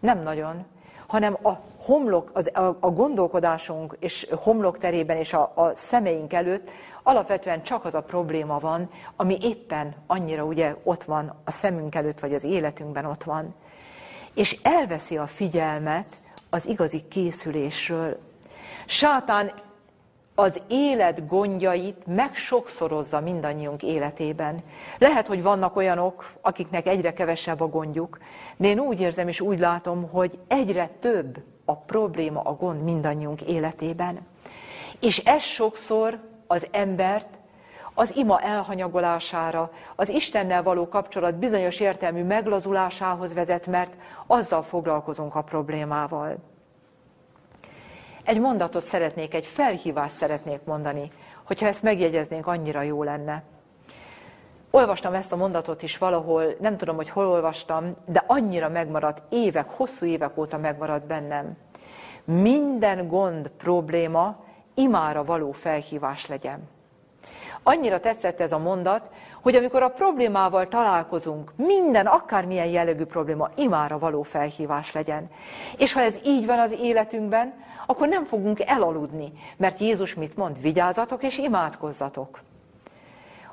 Nem nagyon. Hanem a, homlok, a gondolkodásunk és homlokterében és a, a szemeink előtt alapvetően csak az a probléma van, ami éppen annyira ugye ott van a szemünk előtt, vagy az életünkben ott van. És elveszi a figyelmet az igazi készülésről. Sátán az élet gondjait megsokszorozza mindannyiunk életében. Lehet, hogy vannak olyanok, akiknek egyre kevesebb a gondjuk, de én úgy érzem és úgy látom, hogy egyre több a probléma, a gond mindannyiunk életében. És ez sokszor az embert az ima elhanyagolására, az Istennel való kapcsolat bizonyos értelmű meglazulásához vezet, mert azzal foglalkozunk a problémával. Egy mondatot szeretnék, egy felhívást szeretnék mondani, hogyha ezt megjegyeznénk, annyira jó lenne. Olvastam ezt a mondatot is valahol, nem tudom, hogy hol olvastam, de annyira megmaradt, évek, hosszú évek óta megmaradt bennem. Minden gond, probléma imára való felhívás legyen. Annyira tetszett ez a mondat, hogy amikor a problémával találkozunk, minden, akármilyen jellegű probléma imára való felhívás legyen. És ha ez így van az életünkben, akkor nem fogunk elaludni, mert Jézus mit mond? Vigyázzatok és imádkozzatok.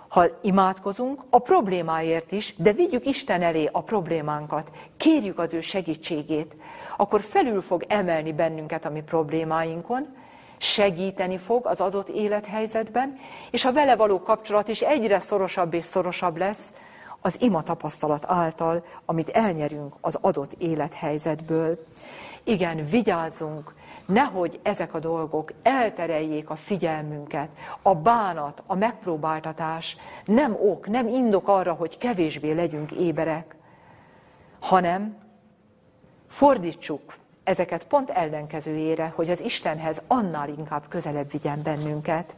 Ha imádkozunk, a problémáért is, de vigyük Isten elé a problémánkat, kérjük az ő segítségét, akkor felül fog emelni bennünket a mi problémáinkon, segíteni fog az adott élethelyzetben, és a vele való kapcsolat is egyre szorosabb és szorosabb lesz az ima tapasztalat által, amit elnyerünk az adott élethelyzetből. Igen, vigyázzunk, nehogy ezek a dolgok eltereljék a figyelmünket, a bánat, a megpróbáltatás nem ok, nem indok arra, hogy kevésbé legyünk éberek, hanem fordítsuk ezeket pont ellenkezőjére, hogy az Istenhez annál inkább közelebb vigyen bennünket.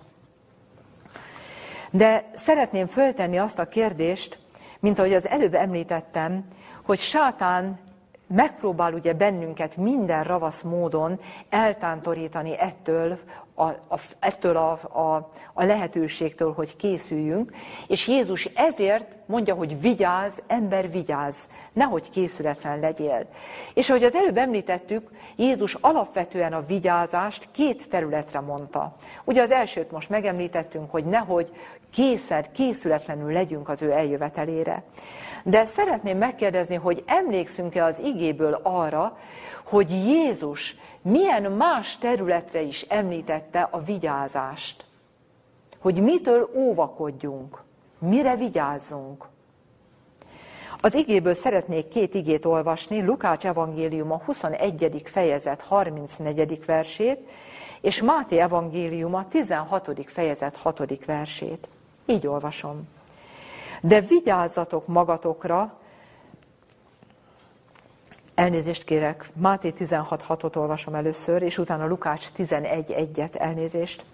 De szeretném föltenni azt a kérdést, mint ahogy az előbb említettem, hogy Sátán megpróbál ugye bennünket minden ravasz módon eltántorítani ettől, a, a, ettől a, a, a lehetőségtől, hogy készüljünk, és Jézus ezért mondja, hogy vigyázz, ember, vigyázz, nehogy készületlen legyél. És ahogy az előbb említettük, Jézus alapvetően a vigyázást két területre mondta. Ugye az elsőt most megemlítettünk, hogy nehogy készen, készületlenül legyünk az ő eljövetelére. De szeretném megkérdezni, hogy emlékszünk-e az igéből arra, hogy Jézus milyen más területre is említette a vigyázást. Hogy mitől óvakodjunk, mire vigyázzunk. Az igéből szeretnék két igét olvasni, Lukács evangéliuma huszonegyedik fejezet harmincnegyedik versét, és Máté evangéliuma tizenhatodik fejezet hatodik versét. Így olvasom. De vigyázzatok magatokra, elnézést kérek, Máté tizenhat hatot olvasom először, és utána Lukács tizenegy egyet, elnézést.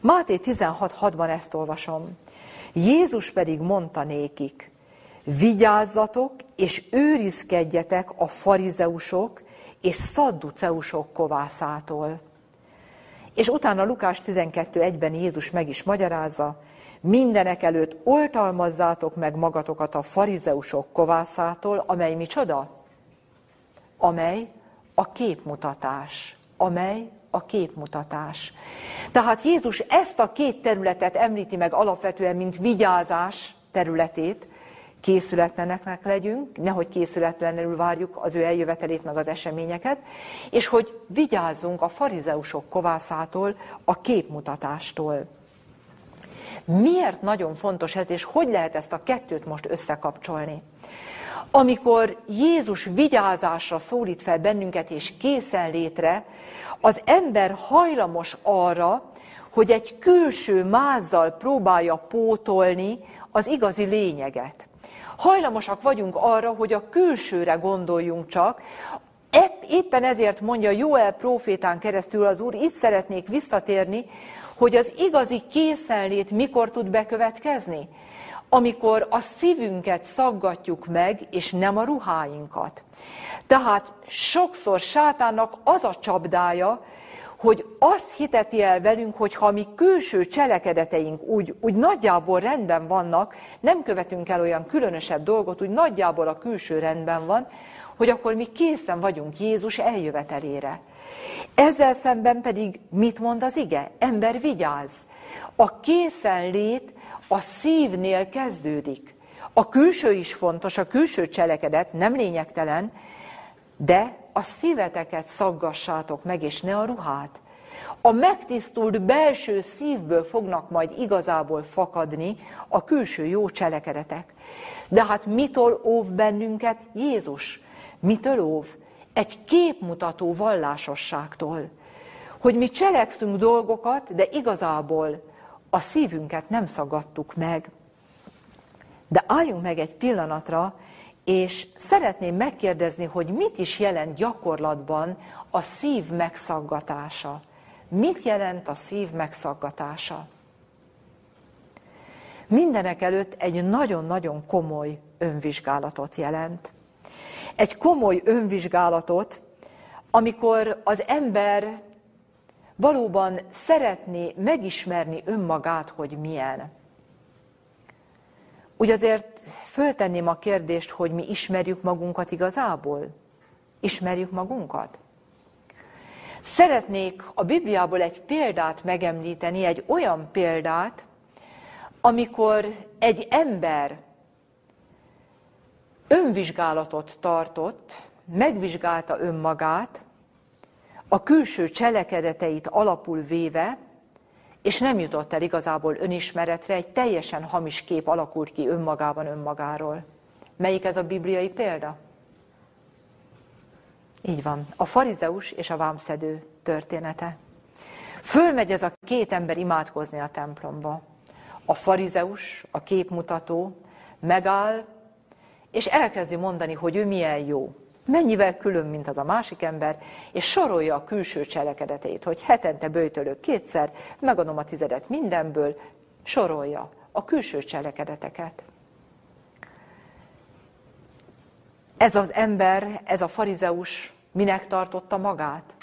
Máté tizenhat hatban ezt olvasom. Jézus pedig mondta nékik, vigyázzatok és őrizkedjetek a farizeusok és szadduceusok kovászától. És utána Lukács tizenkettő egyben Jézus meg is magyarázza, mindenek előtt oltalmazzátok meg magatokat a farizeusok kovászától, amely micsoda? Amely a képmutatás. Amely a képmutatás. Tehát Jézus ezt a két területet említi meg alapvetően, mint vigyázás területét, készületleneknek legyünk, nehogy készületlenül várjuk az ő eljövetelét meg az eseményeket, és hogy vigyázzunk a farizeusok kovászától, a képmutatástól. Miért nagyon fontos ez, és hogy lehet ezt a kettőt most összekapcsolni? Amikor Jézus vigyázásra szólít fel bennünket és készenlétre, az ember hajlamos arra, hogy egy külső mázzal próbálja pótolni az igazi lényeget. Hajlamosak vagyunk arra, hogy a külsőre gondoljunk csak. Éppen ezért mondja Jóel prófétán keresztül az Úr, itt szeretnék visszatérni, hogy az igazi készenlét mikor tud bekövetkezni? Amikor a szívünket szaggatjuk meg, és nem a ruháinkat. Tehát sokszor Sátánnak az a csapdája, hogy azt hiteti el velünk, hogy ha mi külső cselekedeteink úgy, úgy nagyjából rendben vannak, nem követünk el olyan különösebb dolgot, úgy nagyjából a külső rendben van, hogy akkor mi készen vagyunk Jézus eljövetelére. Ezzel szemben pedig mit mond az ige? Ember, vigyázz! A készenlét a szívnél kezdődik. A külső is fontos, a külső cselekedet nem lényegtelen, de a szíveteket szaggassátok meg, és ne a ruhát. A megtisztult belső szívből fognak majd igazából fakadni a külső jó cselekedetek. De hát mitől óv bennünket Jézus? Mitől óv? Egy képmutató vallásosságtól. Hogy mi cselekszünk dolgokat, de igazából a szívünket nem szaggattuk meg. De álljunk meg egy pillanatra, és szeretném megkérdezni, hogy mit is jelent gyakorlatban a szív megszaggatása. Mit jelent a szív megszaggatása? Mindenek előtt egy nagyon-nagyon komoly önvizsgálatot jelent. Egy komoly önvizsgálatot, amikor az ember valóban szeretné megismerni önmagát, hogy milyen. Úgy azért föltenném a kérdést, hogy mi ismerjük magunkat igazából? Ismerjük magunkat? Szeretnék a Bibliából egy példát megemlíteni, egy olyan példát, amikor egy ember önvizsgálatot tartott, megvizsgálta önmagát, a külső cselekedeteit alapul véve, és nem jutott el igazából önismeretre, egy teljesen hamis kép alakult ki önmagában önmagáról. Melyik ez a bibliai példa? Így van, a farizeus és a vámszedő története. Fölmegy ez a két ember imádkozni a templomba. A farizeus, a képmutató megáll, és elkezdi mondani, hogy ő milyen jó. Mennyivel külön, mint az a másik ember, és sorolja a külső cselekedeteit, hogy hetente böjtölök kétszer, megadom a tizedet mindenből, sorolja. a külső cselekedeteket. Ez az ember, ez a farizeus minek tartotta magát?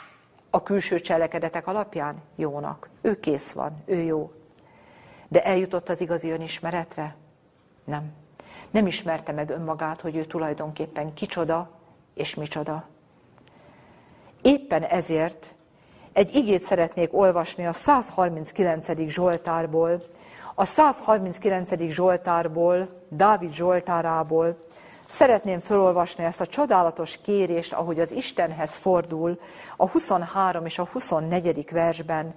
A külső cselekedetek alapján jónak. Ő kész van, ő jó. De eljutott az igazi önismeretre? Nem. Nem ismerte meg önmagát, hogy ő tulajdonképpen kicsoda és micsoda. Éppen ezért egy igét szeretnék olvasni a százharminckilencedik Zsoltárból, a százharminckilencedik Zsoltárból, Dávid Zsoltárából. Szeretném felolvasni ezt a csodálatos kérést, ahogy az Istenhez fordul, a huszonhárom és a huszonnegyedik versben.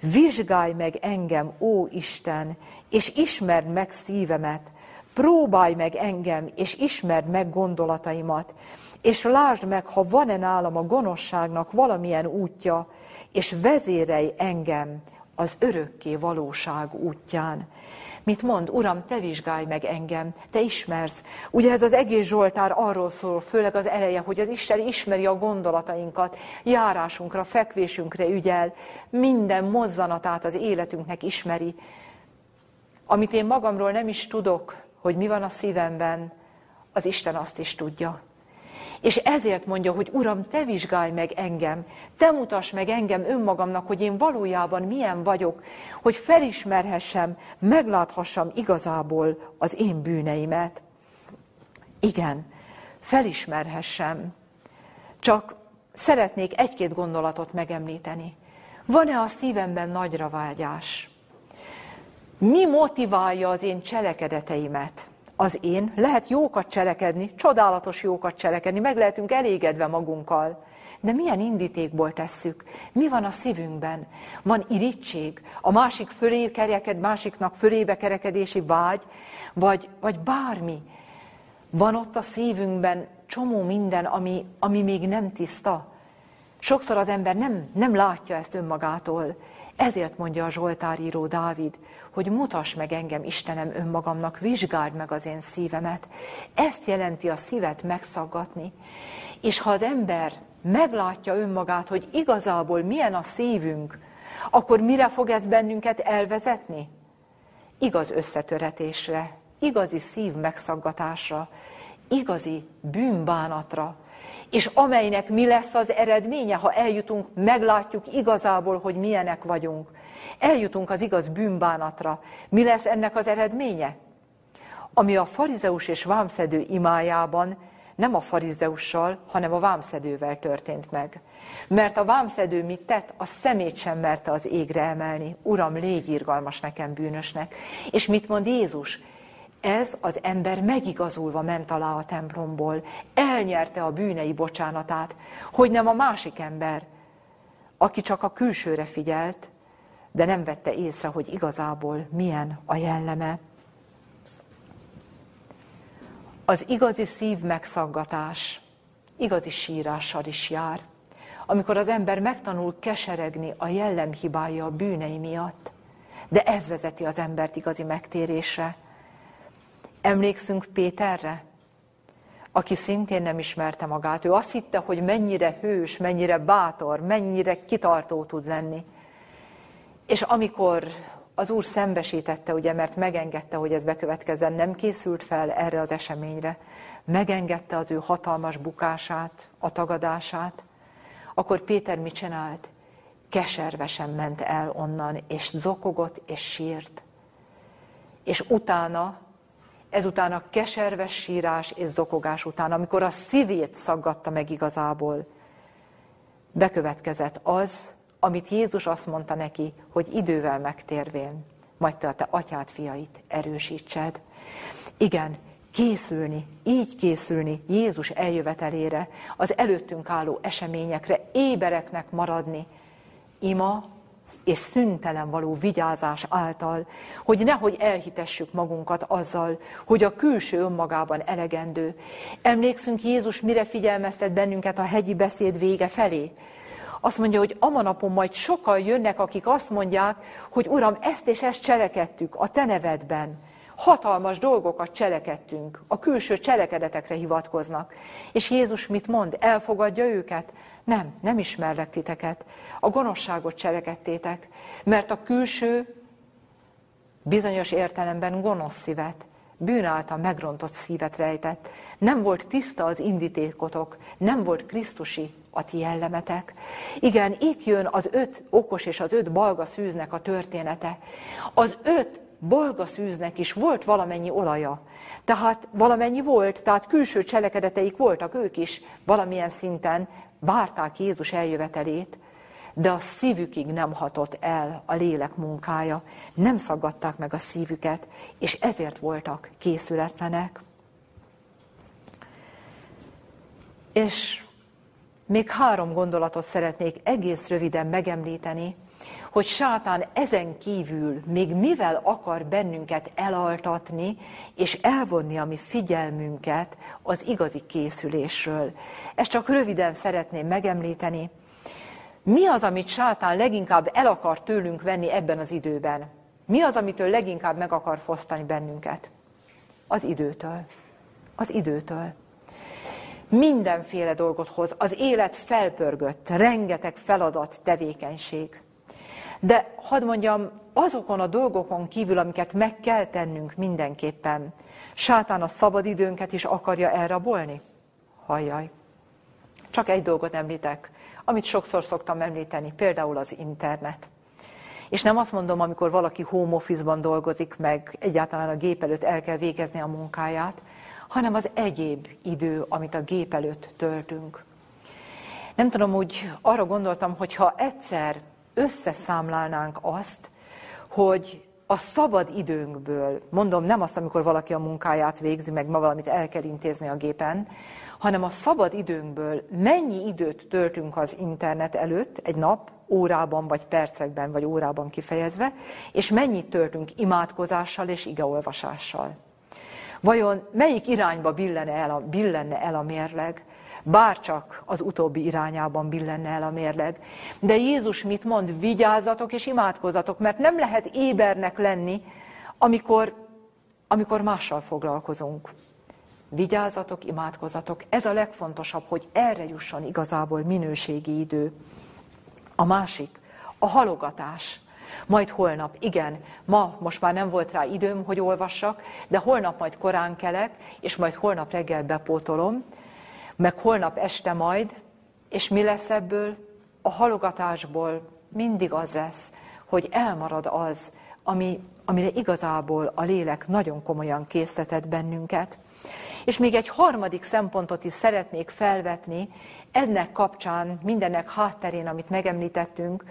Vizsgálj meg engem, ó Isten, és ismerd meg szívemet, próbálj meg engem, és ismerd meg gondolataimat, és lásd meg, ha van-e nálam a gonoszságnak valamilyen útja, és vezérelj engem az örökké valóság útján. Mit mond? Uram, te vizsgálj meg engem, te ismersz. Ugye ez az egész Zsoltár arról szól, főleg az eleje, hogy az Isten ismeri a gondolatainkat, járásunkra, fekvésünkre ügyel, minden mozzanatát az életünknek ismeri. Amit én magamról nem is tudok, hogy mi van a szívemben, az Isten azt is tudja. És ezért mondja, hogy Uram, te vizsgálj meg engem, te mutass meg engem önmagamnak, hogy én valójában milyen vagyok, hogy felismerhessem, megláthassam igazából az én bűneimet. Igen, felismerhessem. Csak szeretnék egy-két gondolatot megemlíteni. Van-e a szívemben nagyra vágyás? Mi motiválja az én cselekedeteimet? Az én, lehet jókat cselekedni, csodálatos jókat cselekedni, meg lehetünk elégedve magunkkal. De milyen indítékból tesszük? Mi van a szívünkben? Van irigység, a másik fölé kereked, másiknak fölébe kerekedési vágy, vagy, vagy bármi. Van ott a szívünkben csomó minden, ami, ami még nem tiszta. Sokszor az ember nem, nem látja ezt önmagától. Ezért mondja a zsoltáríró Dávid, hogy mutass meg engem, Istenem, önmagamnak, vizsgáld meg az én szívemet. Ezt jelenti a szívet megszaggatni. És ha az ember meglátja önmagát, hogy igazából milyen a szívünk, akkor mire fog ez bennünket elvezetni? Igaz összetöretésre, igazi szív megszaggatásra, igazi bűnbánatra. És amelynek mi lesz az eredménye, ha eljutunk, meglátjuk igazából, hogy milyenek vagyunk. Eljutunk az igaz bűnbánatra. Mi lesz ennek az eredménye? Ami a farizeus és vámszedő imájában nem a farizeussal, hanem a vámszedővel történt meg. Mert a vámszedő mit tett? A szemét sem merte az égre emelni. Uram, légy irgalmas nekem bűnösnek. És mit mond Jézus? Ez az ember megigazulva ment alá a templomból, elnyerte a bűnei bocsánatát, hogy nem a másik ember, aki csak a külsőre figyelt, de nem vette észre, hogy igazából milyen a jelleme. Az igazi szív megszaggatás igazi sírással is jár, amikor az ember megtanul keseregni a jellemhibája a bűnei miatt, de ez vezeti az embert igazi megtérésre. Emlékszünk Péterre, aki szintén nem ismerte magát. Ő azt hitte, hogy mennyire hős, mennyire bátor, mennyire kitartó tud lenni. És amikor az Úr szembesítette, ugye, mert megengedte, hogy ez bekövetkezzen, nem készült fel erre az eseményre, megengedte az ő hatalmas bukását, a tagadását, akkor Péter mit csinált? Keservesen ment el onnan, és zokogott, és sírt. És utána... Ezután a keserves sírás és zokogás után, amikor a szívét szaggatta meg igazából, bekövetkezett az, amit Jézus azt mondta neki, hogy idővel megtérvén, majd te a te atyád fiait erősítsed. Igen, készülni, így készülni Jézus eljövetelére, az előttünk álló eseményekre, ébereknek maradni, ima és szüntelen való vigyázás által, hogy nehogy elhitessük magunkat azzal, hogy a külső önmagában elegendő. Emlékszünk, Jézus mire figyelmeztet bennünket a hegyi beszéd vége felé? Azt mondja, hogy amanapon majd sokan jönnek, akik azt mondják, hogy Uram, ezt és ezt cselekedtük a Te nevedben. Hatalmas dolgokat cselekedtünk, a külső cselekedetekre hivatkoznak. És Jézus mit mond? Elfogadja őket? Nem, nem ismerlek titeket. A gonoszságot cselekedtétek, mert a külső bizonyos értelemben gonosz szívet, bűn által megrontott szívet rejtett. Nem volt tiszta az indítékotok, nem volt krisztusi a ti jellemetek. Igen, itt jön az öt okos és az öt balga szűznek a története. Az öt balga szűznek is volt valamennyi olaja. Tehát valamennyi volt, tehát külső cselekedeteik voltak ők is, valamilyen szinten várták Jézus eljövetelét, de a szívükig nem hatott el a lélek munkája, nem szaggatták meg a szívüket, és ezért voltak készületlenek. És még három gondolatot szeretnék egész röviden megemlíteni, hogy sátán ezen kívül még mivel akar bennünket elaltatni, és elvonni a mi figyelmünket az igazi készülésről. Ezt csak röviden szeretném megemlíteni. Mi az, amit sátán leginkább el akar tőlünk venni ebben az időben? Mi az, amitől leginkább meg akar fosztani bennünket? Az időtől. Az időtől. Mindenféle dolgot hoz. Az élet felpörgött, rengeteg feladat, tevékenység. De hadd mondjam, azokon a dolgokon kívül, amiket meg kell tennünk mindenképpen, sátán a szabadidőnket is akarja elrabolni? Hajjaj! Csak egy dolgot említek, amit sokszor szoktam említeni, például az internet. És nem azt mondom, amikor valaki home office-ban dolgozik, meg egyáltalán a gép előtt el kell végezni a munkáját, hanem az egyéb idő, amit a gép előtt töltünk. Nem tudom, úgy arra gondoltam, hogy ha egyszer összeszámlálnánk azt, hogy a szabad időnkből, mondom, nem azt, amikor valaki a munkáját végzi, meg ma valamit el kell intézni a gépen, hanem a szabad időnkből mennyi időt töltünk az internet előtt, egy nap, órában, vagy percekben, vagy órában kifejezve, és mennyit töltünk imádkozással és igeolvasással. Vajon melyik irányba billenne el a, billenne el a mérleg? Bárcsak az utóbbi irányában billenne el a mérleg. De Jézus mit mond? Vigyázzatok és imádkozzatok, mert nem lehet ébernek lenni, amikor, amikor mással foglalkozunk. Vigyázzatok, imádkozzatok. Ez a legfontosabb, hogy erre jusson igazából minőségi idő. A másik, a halogatás. Majd holnap, igen, ma most már nem volt rá időm, hogy olvassak, de holnap majd korán kelek, és majd holnap reggel bepótolom, meg holnap este majd, és mi lesz ebből? A halogatásból mindig az lesz, hogy elmarad az, ami, amire igazából a lélek nagyon komolyan késztetett bennünket. És még egy harmadik szempontot is szeretnék felvetni, ennek kapcsán, mindennek hátterén, amit megemlítettünk,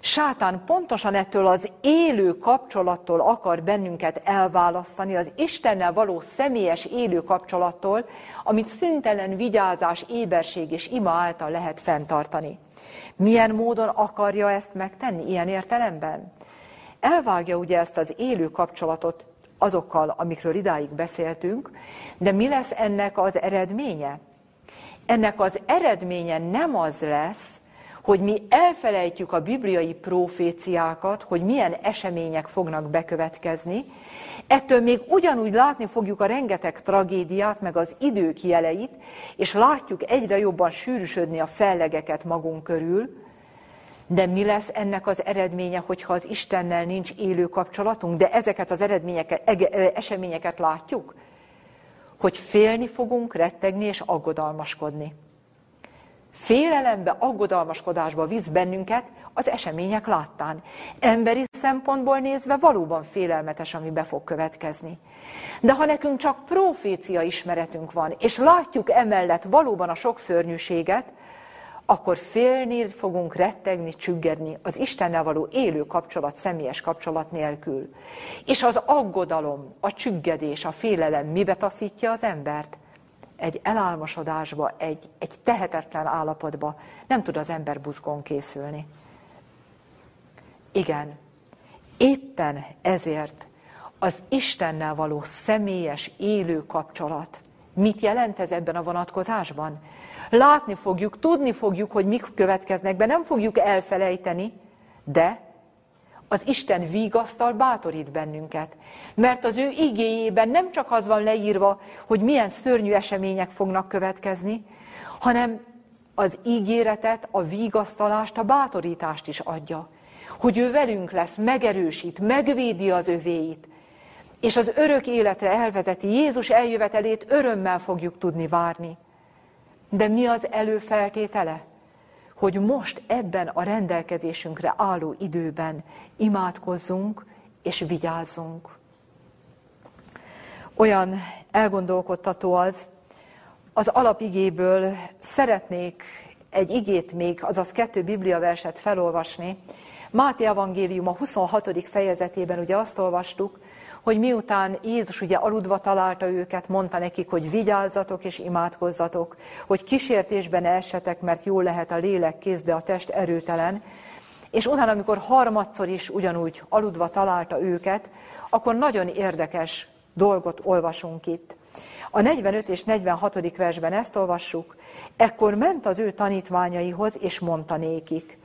sátán pontosan ettől az élő kapcsolattól akar bennünket elválasztani, az Istennel való személyes élő kapcsolattól, amit szüntelen vigyázás, éberség és ima által lehet fenntartani. Milyen módon akarja ezt megtenni ilyen értelemben? Elvágja ugye ezt az élő kapcsolatot azokkal, amikről idáig beszéltünk, de mi lesz ennek az eredménye? Ennek az eredménye nem az lesz, hogy mi elfelejtjük a bibliai proféciákat, hogy milyen események fognak bekövetkezni, ettől még ugyanúgy látni fogjuk a rengeteg tragédiát, meg az idők jeleit, és látjuk egyre jobban sűrűsödni a fellegeket magunk körül, de mi lesz ennek az eredménye, hogyha az Istennel nincs élő kapcsolatunk, de ezeket az eredményeket, eseményeket látjuk? Hogy félni fogunk, rettegni és aggodalmaskodni. Félelembe, aggodalmaskodásba visz bennünket az események láttán. Emberi szempontból nézve valóban félelmetes, ami be fog következni. De ha nekünk csak profécia ismeretünk van, és látjuk emellett valóban a sok szörnyűséget, akkor félni fogunk, rettegni, csüggedni az Istennel való élő kapcsolat, személyes kapcsolat nélkül. És az aggodalom, a csüggedés, a félelem mibe taszítja az embert? Egy elálmosodásba, egy, egy tehetetlen állapotba nem tud az ember buzgón készülni. Igen, éppen ezért az Istennel való személyes, élő kapcsolat. Mit jelent ez ebben a vonatkozásban? Látni fogjuk, tudni fogjuk, hogy mik következnek be, nem fogjuk elfelejteni, de az Isten vígasztal bátorít bennünket, mert az ő igéjében nem csak az van leírva, hogy milyen szörnyű események fognak következni, hanem az ígéretet, a vígasztalást, a bátorítást is adja, hogy ő velünk lesz, megerősít, megvédi az övéit, és az örök életre elvezeti. Jézus eljövetelét örömmel fogjuk tudni várni. De mi az előfeltétele? Hogy most ebben a rendelkezésünkre álló időben imádkozzunk és vigyázzunk. Olyan elgondolkodtató az, az alapigéből szeretnék egy igét még, azaz kettő bibliaverset felolvasni. Máté evangélium a huszonhatodik fejezetében ugye azt olvastuk, hogy miután Jézus ugye aludva találta őket, mondta nekik, hogy vigyázzatok és imádkozzatok, hogy kísértésben ne essetek, mert jól lehet a lélek kész, de a test erőtelen. És utána, amikor harmadszor is ugyanúgy aludva találta őket, akkor nagyon érdekes dolgot olvasunk itt. A negyvenötödik és negyvenhatodik versben ezt olvassuk. Ekkor ment az ő tanítványaihoz, és mondta nékik,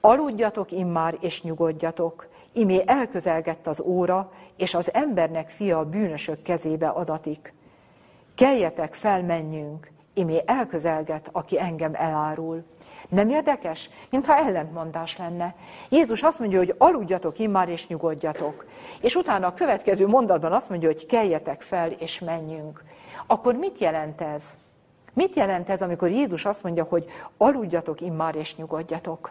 aludjatok immár, és nyugodjatok. Imé elközelgett az óra, és az embernek fia a bűnösök kezébe adatik. Keljetek, felmenjünk, imé elközelgett, aki engem elárul. Nem érdekes? Mintha ellentmondás lenne. Jézus azt mondja, hogy aludjatok immár és nyugodjatok. És utána a következő mondatban azt mondja, hogy keljetek fel és menjünk. Akkor mit jelent ez? Mit jelent ez, amikor Jézus azt mondja, hogy aludjatok immár és nyugodjatok?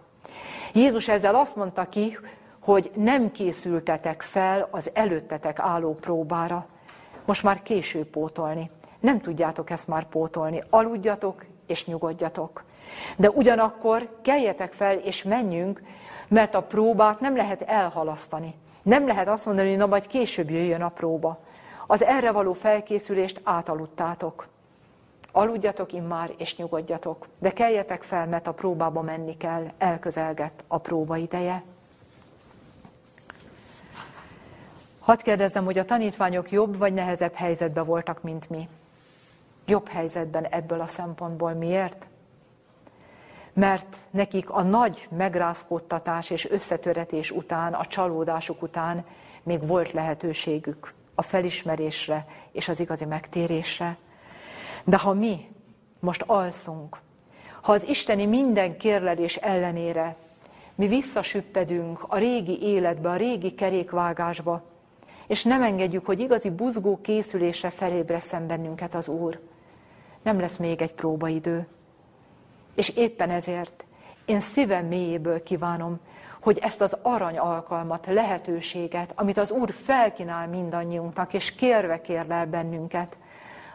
Jézus ezzel azt mondta ki, hogy nem készültetek fel az előttetek álló próbára. Most már késő pótolni. Nem tudjátok ezt már pótolni. Aludjatok és nyugodjatok. De ugyanakkor keljetek fel és menjünk, mert a próbát nem lehet elhalasztani. Nem lehet azt mondani, hogy na majd később jöjjön a próba. Az erre való felkészülést átaludtátok. Aludjatok immár és nyugodjatok. De keljetek fel, mert a próbába menni kell. Elközelgett a próba ideje. Hadd kérdezzem, hogy a tanítványok jobb vagy nehezebb helyzetben voltak, mint mi. Jobb helyzetben ebből a szempontból. Miért? Mert nekik a nagy megrázkódtatás és összetöretés után, a csalódásuk után még volt lehetőségük a felismerésre és az igazi megtérésre. De ha mi most alszunk, ha az isteni minden kérlelés ellenére mi visszasüppedünk a régi életbe, a régi kerékvágásba, és nem engedjük, hogy igazi buzgó készülésre felébresszen bennünket az Úr. Nem lesz még egy próbaidő. És éppen ezért én szívem mélyéből kívánom, hogy ezt az arany alkalmat, lehetőséget, amit az Úr felkínál mindannyiunknak, és kérve kérlel bennünket,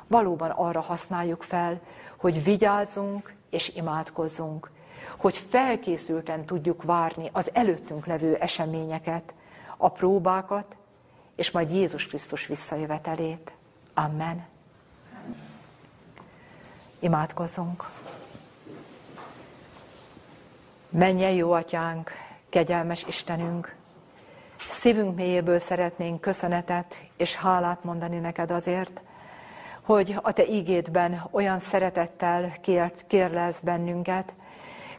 valóban arra használjuk fel, hogy vigyázzunk és imádkozzunk, hogy felkészülten tudjuk várni az előttünk levő eseményeket, a próbákat, és majd Jézus Krisztus visszajövetelét. Amen. Imádkozzunk. Mennyei jó Atyánk, kegyelmes Istenünk, szívünk mélyéből szeretnénk köszönetet és hálát mondani neked azért, hogy a te ígédben olyan szeretettel kért, kérlelsz bennünket.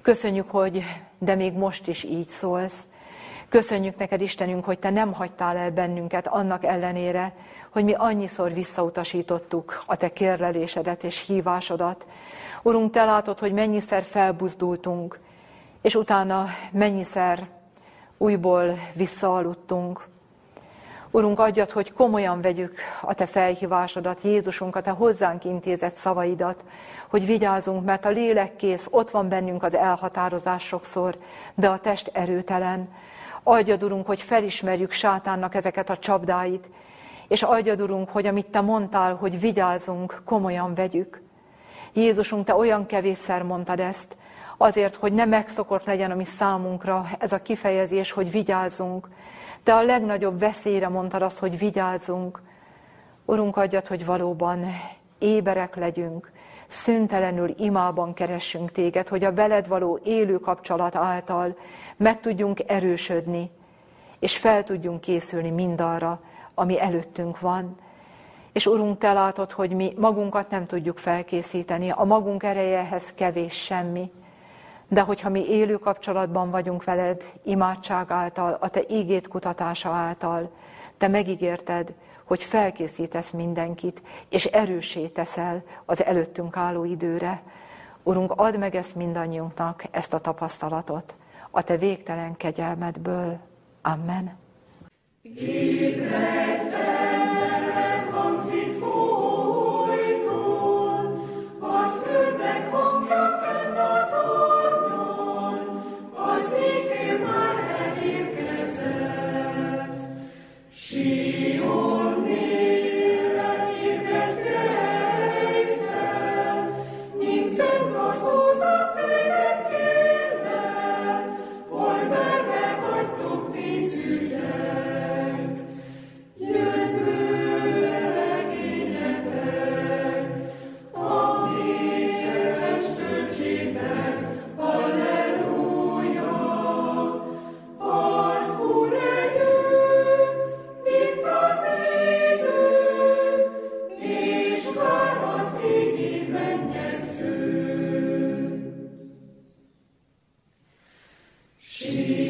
Köszönjük, hogy de még most is így szólsz. Köszönjük neked, Istenünk, hogy te nem hagytál el bennünket annak ellenére, hogy mi annyiszor visszautasítottuk a te kérlelésedet és hívásodat. Urunk, te látod, hogy mennyiszer felbuzdultunk, és utána mennyiszer újból visszaaludtunk. Urunk, adjad, hogy komolyan vegyük a te felhívásodat, Jézusunk, a te hozzánk intézett szavaidat, hogy vigyázzunk, mert a lélek kész, ott van bennünk az elhatározás sokszor, de a test erőtelen. Adjad, Urunk, hogy felismerjük sátánnak ezeket a csapdáit, és adjad, Urunk, hogy amit te mondtál, hogy vigyázzunk, komolyan vegyük. Jézusunk, te olyan kevésszer mondtad ezt, azért, hogy ne megszokott legyen a mi számunkra ez a kifejezés, hogy vigyázzunk. Te a legnagyobb veszélyre mondtad azt, hogy vigyázzunk. Urunk, adjad, hogy valóban éberek legyünk, szüntelenül imában keressünk téged, hogy a veled való élő kapcsolat által meg tudjunk erősödni, és fel tudjunk készülni mindarra, ami előttünk van. És Urunk, te látod, hogy mi magunkat nem tudjuk felkészíteni, a magunk erejehez kevés semmi. De hogyha mi élő kapcsolatban vagyunk veled, imádság által, a te ígéd kutatása által, te megígérted, hogy felkészítesz mindenkit, és erőssé teszel az előttünk álló időre. Urunk, add meg ezt mindannyiunknak, ezt a tapasztalatot, a te végtelen kegyelmedből. Amen. She